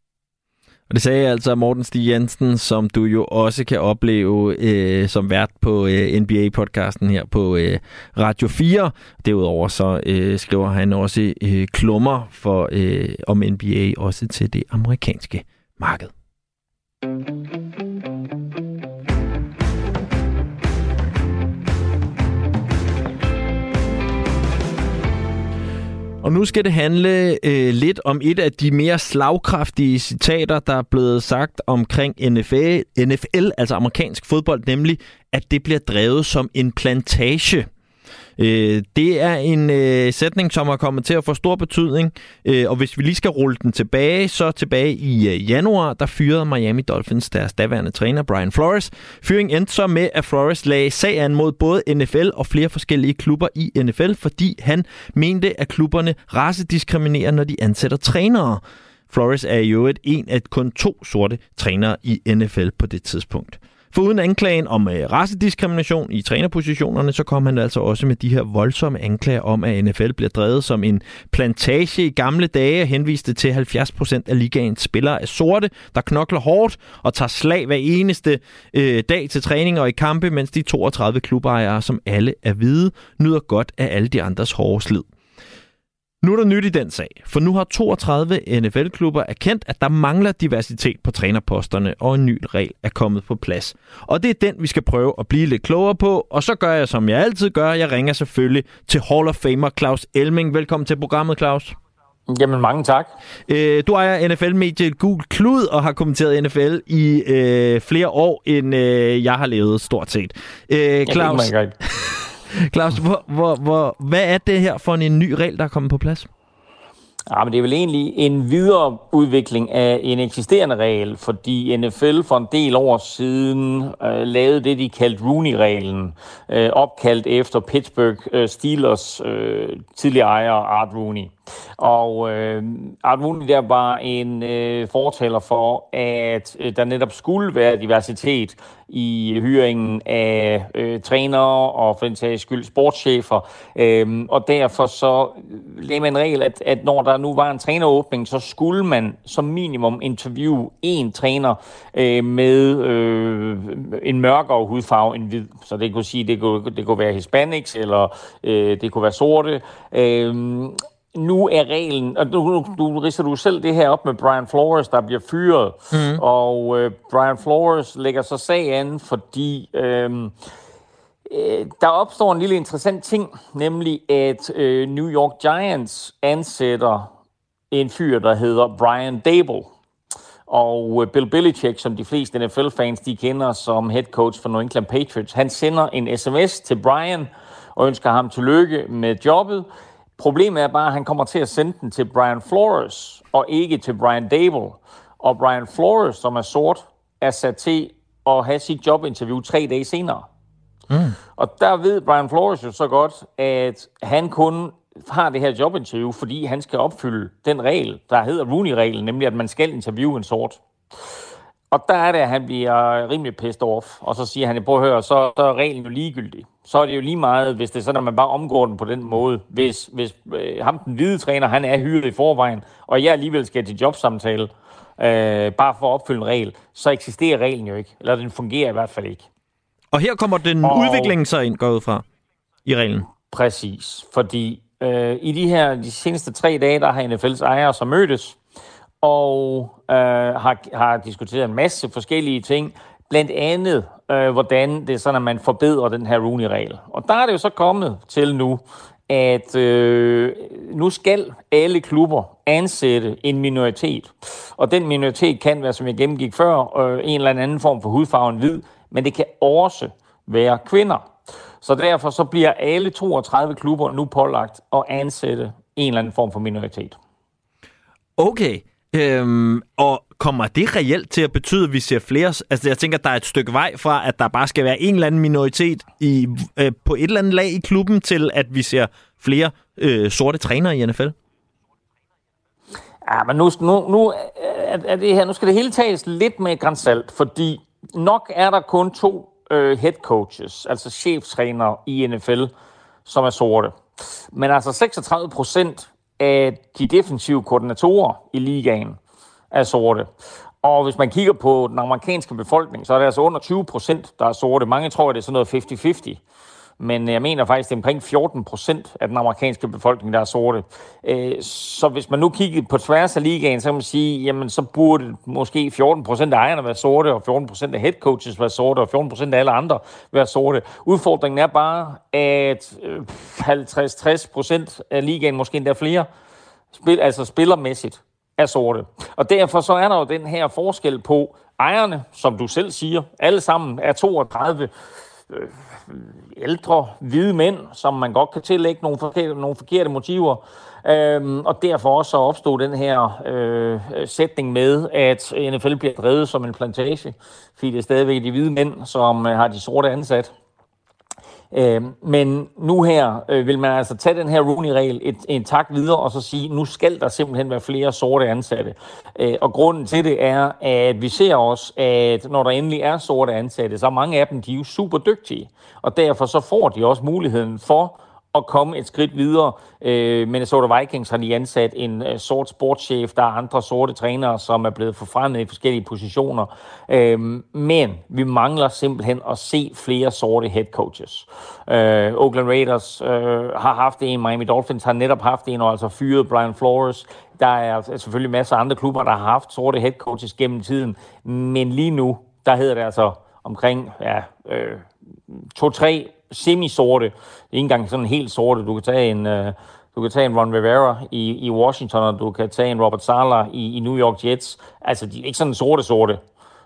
Og det sagde altså Morten Stig Jensen, som du jo også kan opleve som vært på NBA-podcasten her på Radio 4. Derudover så skriver han også klummer for, om NBA også til det amerikanske marked. Og nu skal det handle lidt om et af de mere slagkraftige citater, der er blevet sagt omkring NFL, altså amerikansk fodbold, nemlig at det bliver drevet som en plantage. Det er en sætning, som har kommet til at få stor betydning, og hvis vi lige skal rulle den tilbage, så tilbage i januar, der fyrede Miami Dolphins deres daværende træner Brian Flores. Fyringen endte så med, at Flores lagde sag an mod både NFL og flere forskellige klubber i NFL, fordi han mente, at klubberne racediskriminerer, når de ansætter trænere. Flores er jo en af kun 2 sorte trænere i NFL på det tidspunkt. For uden anklagen om racediskrimination i trænerpositionerne, så kom han altså også med de her voldsomme anklager om, at NFL bliver drevet som en plantage i gamle dage, henviste til 70% af ligaens spillere er sorte, der knokler hårdt og tager slag hver eneste dag til træning og i kampe, mens de 32 klubejere, som alle er hvide, nyder godt af alle de andres hårde slid. Nu er der nyt i den sag, for nu har 32 NFL-klubber erkendt, at der mangler diversitet på trænerposterne, og en ny regel er kommet på plads. Og det er den, vi skal prøve at blive lidt klogere på, og så gør jeg, som jeg altid gør, jeg ringer selvfølgelig til Hall of Famer Claus Elming. Velkommen til programmet, Claus. Jamen, mange tak. Du ejer NFL-mediet Gul Klud og har kommenteret NFL i flere år, end jeg har levet stort set. Claus... Ja, Claus, hvad er det her for en ny regel, der er kommet på plads? Ja, men det er vel egentlig en videre udvikling af en eksisterende regel, fordi NFL for en del år siden lavede det, de kaldte Rooney-reglen, opkaldt efter Pittsburgh Steelers tidligere ejer Art Rooney. Og Art Rooney der var en fortaler for, at der netop skulle være diversitet i hyringen af trænere og for den sags skyld sportschefer. Og derfor så lagde man en regel, at når der nu var en træneråbning, så skulle man som minimum interviewe en træner med en mørkere hudfarve end hvid. Så det kunne sige, det kunne være hispanics, eller det kunne være sorte. Nu er reglen, og nu ridser du selv det her op med Brian Flores, der bliver fyret, og Brian Flores lægger så sag an, fordi der opstår en lille interessant ting, nemlig at New York Giants ansætter en fyr, der hedder Brian Daboll. Og Bill Belichick, som de fleste NFL-fans de kender som head coach for New England Patriots, han sender en sms til Brian og ønsker ham tillykke med jobbet. Problemet er bare, at han kommer til at sende den til Brian Flores, og ikke til Brian Daboll. Og Brian Flores, som er sort, er sat til at have sit jobinterview 3 dage senere. Mm. Og der ved Brian Flores jo så godt, at han kun har det her jobinterview, fordi han skal opfylde den regel, der hedder Rooney-reglen, nemlig at man skal interviewe en sort. Og der er det, at han bliver rimelig pissed off, og så siger han, prøv at høre, så er reglen jo ligegyldig. Så er det jo lige meget, hvis det er sådan, at man bare omgår den på den måde. Hvis ham, den hvide træner, han er hyret i forvejen, og jeg alligevel skal til jobsamtale, bare for at opfylde en regel, så eksisterer reglen jo ikke, eller den fungerer i hvert fald ikke. Og her kommer den udvikling så ind, går ud fra, i reglen. Præcis, fordi i de seneste 3 dage, der har NFL's ejere så mødtes, og har diskuteret en masse forskellige ting, blandt andet, hvordan det er sådan, at man forbedrer den her Rooney-regel. Og der er det jo så kommet til nu, at nu skal alle klubber ansætte en minoritet. Og den minoritet kan være, som jeg gennemgik før, en eller anden form for hudfarve end hvid, men det kan også være kvinder. Så derfor så bliver alle 32 klubber nu pålagt at ansætte en eller anden form for minoritet. Okay. Og kommer det reelt til at betyde, at vi ser flere? Altså, jeg tænker, at der er et stykke vej fra, at der bare skal være en eller anden minoritet på et eller andet lag i klubben, til at vi ser flere sorte trænere i NFL? Ja, men nu er det her, nu skal det hele tages lidt med et gran salt, fordi nok er der kun 2 head coaches, altså cheftrænere i NFL, som er sorte. Men altså 36% af de defensive koordinatorer i ligaen er sorte. Og hvis man kigger på den amerikanske befolkning, så er det altså under 20%, der er sorte. Mange tror, at det er sådan noget 50-50. Men jeg mener faktisk, det er omkring 14% af den amerikanske befolkning, der er sorte. Så hvis man nu kigger på tværs af ligaen, så kan man sige, jamen så burde måske 14% af ejerne være sorte, og 14% af headcoaches være sorte, og 14% af alle andre være sorte. Udfordringen er bare, at 50-60% af ligaen, måske endda flere, spillermæssigt er sorte. Og derfor så er der jo den her forskel på ejerne, som du selv siger, alle sammen er 32 ældre, hvide mænd, som man godt kan tillægge nogle forkerte motiver. Og derfor også opstod den her sætning med, at NFL bliver drevet som en plantage, fordi det er stadigvæk de hvide mænd, som har de sorte ansat. Men nu her vil man altså tage den her Rooney-regel en tak videre og så sige, nu skal der simpelthen være flere sorte ansatte. Og grunden til det er, at vi ser også, at når der endelig er sorte ansatte, så er mange af dem, de er jo super dygtige. Og derfor så får de også muligheden for at komme et skridt videre. Minnesota Vikings har lige ansat en sort sportschef. Der er andre sorte trænere, som er blevet forfremmet i forskellige positioner. Men vi mangler simpelthen at se flere sorte headcoaches. Oakland Raiders har haft en, Miami Dolphins har netop haft en, og altså fyret Brian Flores. Der er selvfølgelig masser af andre klubber, der har haft sorte headcoaches gennem tiden. Men lige nu, der hedder det altså omkring 2-3 semi-sorte. Det er ikke engang sådan helt sorte. Du kan tage en Ron Rivera i Washington, og du kan tage en Robert Saleh i New York Jets. Altså, de er ikke sådan sorte.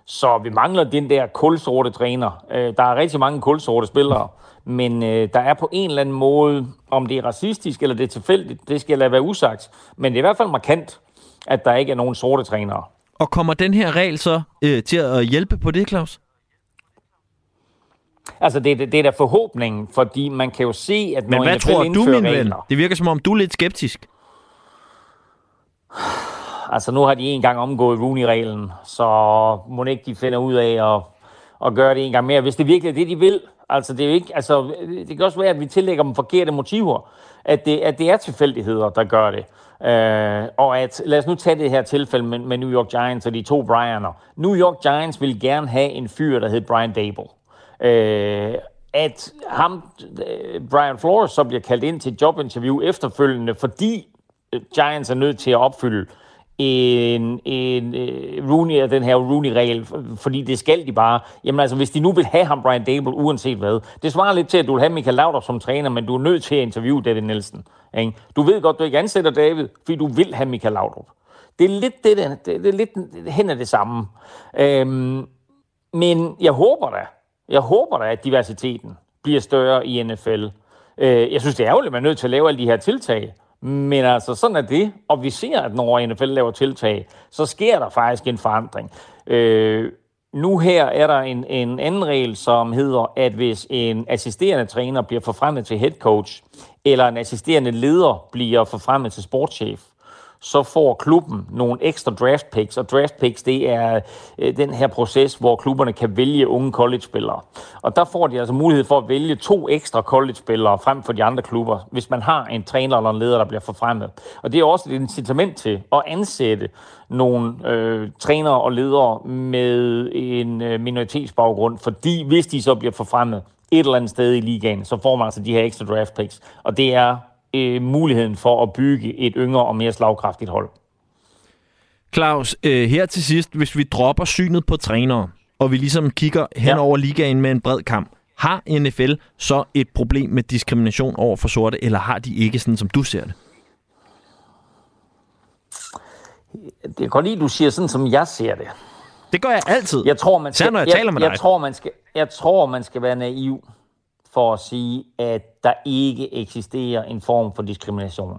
Så vi mangler den der kulsorte træner. Der er rigtig mange kulsorte spillere, men der er på en eller anden måde, om det er racistisk eller det er tilfældigt, det skal jeg lade være usagt. Men det er i hvert fald markant, at der ikke er nogen sorte trænere. Og kommer den her regel så til at hjælpe på det, Claus? Altså, det er da forhåbningen, fordi man kan jo se, at når NFL indfører regler... Men hvad tror du, min ven? Det virker, som om du er lidt skeptisk. Altså, nu har de en gang omgået Rooney-reglen, så må ikke de finder ud af at gøre det en gang mere, hvis det virkelig er det, de vil. Altså, det er jo ikke, altså, det kan også være, at vi tillægger dem forkerte motiver, at det er tilfældigheder, der gør det. Og at, lad os nu tage det her tilfælde med New York Giants og de to Brianer. New York Giants ville gerne have en fyr, der hed Brian Daboll. At ham, Brian Flores, så bliver kaldt ind til et jobinterview efterfølgende, fordi Giants er nødt til at opfylde Rooney og den her Rooney-regel, fordi det skal de bare. Jamen altså, hvis de nu vil have ham, Brian Daboll, uanset hvad. Det svarer lidt til, at du vil have Michael Laudrup som træner, men du er nødt til at interviewe David Nielsen. Ikke? Du ved godt, du ikke ansætter David, fordi du vil have Michael Laudrup. Det er lidt hen af det samme. Men jeg håber da, at diversiteten bliver større i NFL. Jeg synes, det er ærgerligt, at man er nødt til at lave alle de her tiltag. Men altså, sådan er det. Og vi ser, at når NFL laver tiltag, så sker der faktisk en forandring. Nu her er der en anden regel, som hedder, at hvis en assisterende træner bliver forfremmet til head coach, eller en assisterende leder bliver forfremmet til sportschef, så får klubben nogle ekstra draft picks, og draft picks, det er den her proces, hvor klubberne kan vælge unge college-spillere. Og der får de altså mulighed for at vælge 2 ekstra college-spillere frem for de andre klubber, hvis man har en træner eller en leder, der bliver forfremmet. Og det er også et incitament til at ansætte nogle trænere og ledere med en minoritetsbaggrund, fordi hvis de så bliver forfremmet et eller andet sted i ligaen, så får man altså de her ekstra draft picks. Og det er muligheden for at bygge et yngre og mere slagkraftigt hold. Claus, her til sidst, hvis vi dropper synet på trænere, og vi ligesom kigger hen over ligaen med en bred kamp, har NFL så et problem med diskrimination over for sorte, eller har de ikke, sådan som du ser det? Det er godt lige, du siger sådan, som jeg ser det. Det gør jeg altid. Jeg tror, man skal, jeg tror, man skal være naiv for at sige, at der ikke eksisterer en form for diskrimination.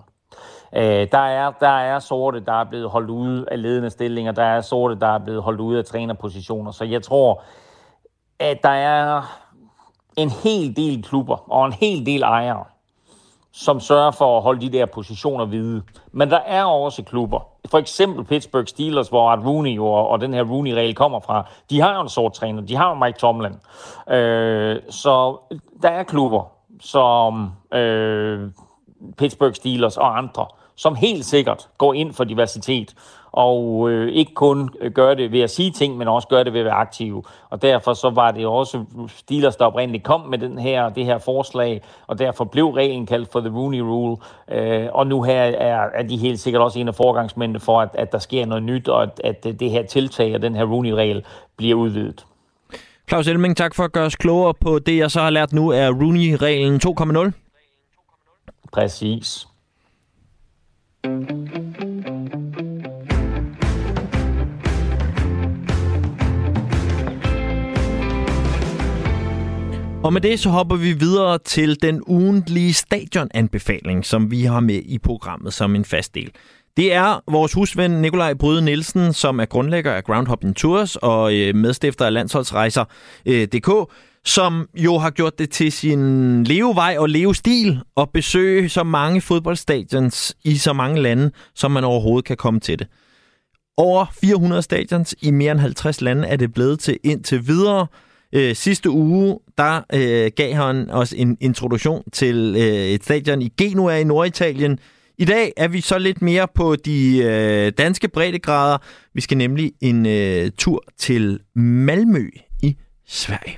Der er sorte, der er blevet holdt ude af ledende stillinger, der er sorte, der er blevet holdt ude af trænerpositioner, så jeg tror, at der er en hel del klubber og en hel del ejere, som sørger for at holde de der positioner hvide. Men der er også klubber, for eksempel Pittsburgh Steelers, hvor Art Rooney og den her Rooney-regel kommer fra, de har jo en sort træner, de har jo Mike Tomlin. Så der er klubber, som Pittsburgh Steelers og andre, som helt sikkert går ind for diversitet, og ikke kun gør det ved at sige ting, men også gør det ved at være aktive. Og derfor så var det også Steelers, der oprindeligt kom med det her forslag, og derfor blev reglen kaldt for The Rooney Rule. Og nu her er de helt sikkert også en af foregangsmændene for, at der sker noget nyt, og at det her tiltag og den her Rooney-regel bliver udvidet. Claus Elming, tak for at gøre os klogere på det, jeg så har lært nu af Rooney-reglen 2.0. Præcis. Og med det så hopper vi videre til den ugentlige stadionanbefaling, som vi har med i programmet som en fast del. Det er vores husven Nikolaj Bryde Nielsen, som er grundlægger af Groundhopping Tours og medstifter af landsholdsrejser.dk, som jo har gjort det til sin levevej og levestil at besøge så mange fodboldstadions i så mange lande, som man overhovedet kan komme til det. Over 400 stadions i mere end 50 lande er det blevet til indtil videre. Sidste uge, der gav han os en introduktion til et stadion i Genua i Norditalien. I dag er vi så lidt mere på de danske breddegrader. Vi skal nemlig en tur til Malmø i Sverige.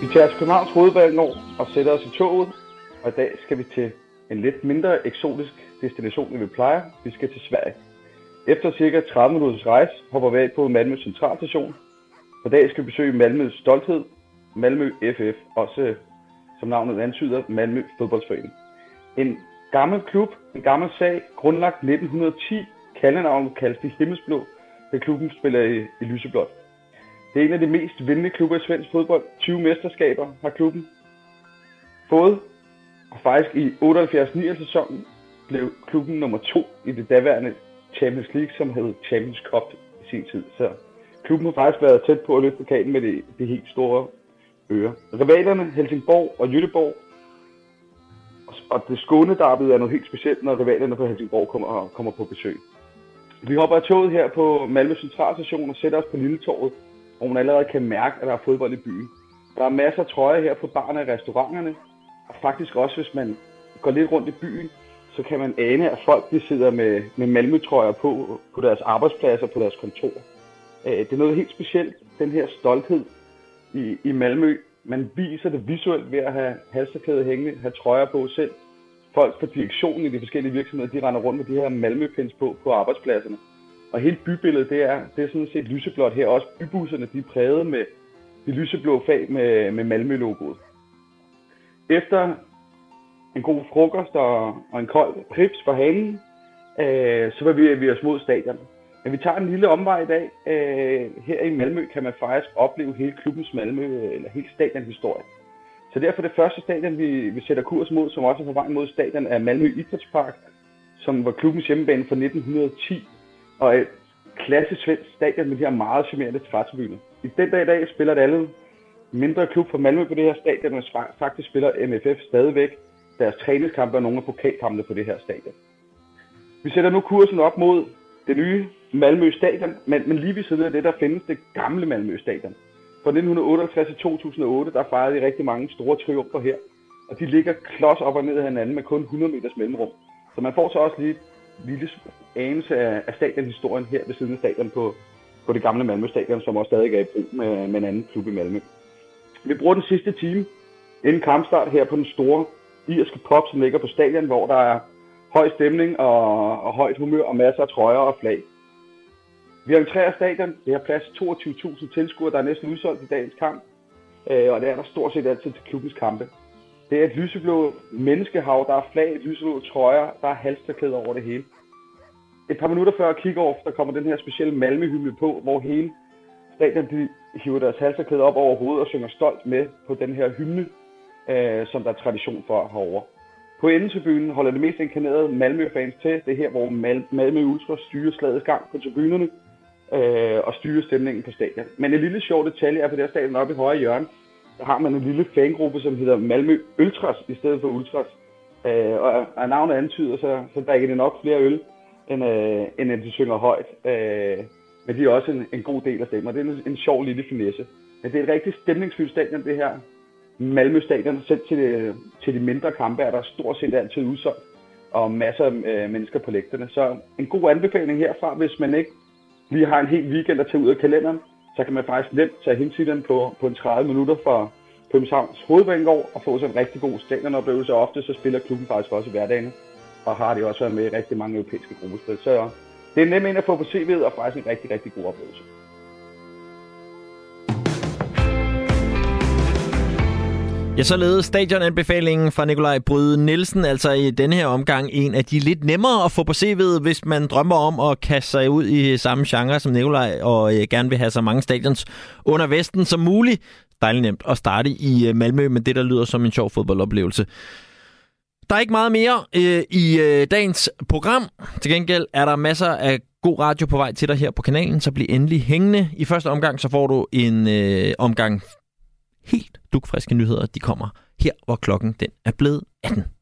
Vi tager til Københavns hovedbanegård og sætter os i toget, og i dag skal vi til en lidt mindre eksotisk destination, end vi plejer. Vi skal til Sverige. Efter cirka 30 minutters rejse hopper vi af på Malmø Centralstation. For dag skal vi besøge Malmøs stolthed, Malmø FF, også som navnet antyder, Malmø Fodboldforening. En gammel klub, en gammel sag, grundlagt 1910, kaldenavnet kaldes de himmelsblå, da klubben spiller i lyseblåt. Det er en af de mest vindende klubber i svensk fodbold. 20 mesterskaber har klubben fået, og faktisk i 78-79 sæsonen blev klubben nummer 2 i det daværende Champions League, som hed Champions Cup i sin tid. Så klubben har faktisk været tæt på at løfte pokalen med det helt store øre. Rivalerne Helsingborg og Göteborg, og det skånedarbejdede er noget helt specielt, når rivalerne fra Helsingborg kommer på besøg. Vi hopper af toget her på Malmø Centralstation og sætter os på Lilletorvet, hvor man allerede kan mærke, at der er fodbold i byen. Der er masser af trøjer her på barerne og restauranterne, og faktisk også, hvis man går lidt rundt i byen, så kan man ane, at folk de sidder med Malmø-trøjer på deres arbejdspladser, på deres kontor. Det er noget helt specielt, den her stolthed i Malmø. Man viser det visuelt ved at have halserkæde hængende, have trøjer på selv. Folk fra direktionen i de forskellige virksomheder, de render rundt med de her Malmø-pins på arbejdspladserne. Og hele bybilledet, det er sådan set lyseblåt her. Også bybusserne, de er præget med det lyseblå fag med Malmø-logoet. Efter en god frokost og en kold prips for hanen, så bevæger vi os mod stadion. Men vi tager en lille omvej i dag. Her i Malmø kan man faktisk opleve hele klubbens Malmø, eller hele stadionhistorie. Så derfor det første stadion, vi sætter kurs mod, som også er på vej mod stadion, er Malmø Idrætspark, som var klubbens hjemmebane fra 1910, og et klassisk svensk stadion med de her meget charmerende trætribuner. I den dag i dag spiller det alle mindre klub fra Malmø på det her stadion, men faktisk spiller MFF stadigvæk deres træningskampe og nogle af pokalkampene på det her stadion. Vi sætter nu kursen op mod det nye Malmø Stadion, men lige ved siden af det, der findes det gamle Malmø Stadion. Fra 1958 til 2008, der fejrede de rigtig mange store triumfer her, og de ligger klods op og ned af hinanden med kun 100 meters mellemrum. Så man får så også lige en lille anelse af stadionhistorien her ved siden af stadion på det gamle Malmø Stadion, som også stadig er i brug med en anden klub i Malmø. Vi bruger den sidste time inden kampstart her på den store irske pop, som ligger på stadion, hvor der er høj stemning og højt humør og masser af trøjer og flag. Vi entrerer stadion. Det har plads 22.000 tilskuere, der er næsten udsolgt i dagens kamp, og det er der stort set altid til klubbens kampe. Det er et lyseblå menneskehav, der er flag, et lyseblå trøjer, der er halstørklæder over det hele. Et par minutter før kick-off, der kommer den her specielle Malmø-hymne på, hvor hele stadion de hiver deres halstørklæder op over hovedet og synger stolt med på den her hymne, som der er tradition for herovre. På endetribunen holder det mest inkarnerede Malmø-fans til. Det er her, hvor Malmø Ultras styrer slagets gang på tribunerne og styrer stemningen på stadion. Men en lille sjov detalje er på der stadion oppe i højre hjørne. Der har man en lille fangruppe, som hedder Malmø Ultras i stedet for Ultras. Og navnet antyder, så drikker de nok flere øl, end de synger højt. Men de er også en god del af stemmen, og det er en sjov lille finesse. Men det er et rigtigt stemningsfyldt stadion, det her. Malmø stadion, selv til de mindre kampe, er der stort set altid udsolgt. Og masser af mennesker på lægterne. Så en god anbefaling herfra, hvis man ikke lige har en hel weekend at tage ud af kalenderen, så kan man faktisk nemt tage hensiden på en 30 minutter fra Københavns hovedbanegård og få sig en rigtig god stadionoplevelse. Og ofte så spiller klubben faktisk også i hverdagen, og har det også været med i rigtig mange europæiske gruppespil. Så det er nemt at få på CV'et og faktisk en rigtig, rigtig god oplevelse. Ja, så ledede stadionanbefalingen fra Nikolaj Bryde Nielsen, altså i denne her omgang en af de lidt nemmere at få på CV'et, hvis man drømmer om at kaste sig ud i samme genre som Nikolaj og gerne vil have så mange stadions under vesten som muligt. Dejligt nemt at starte i Malmø med det, der lyder som en sjov fodboldoplevelse. Der er ikke meget mere i dagens program. Til gengæld er der masser af god radio på vej til dig her på kanalen, så bliv endelig hængende. I første omgang så får du en omgang helt dugfriske nyheder. De kommer her, hvor klokken den er blevet 18.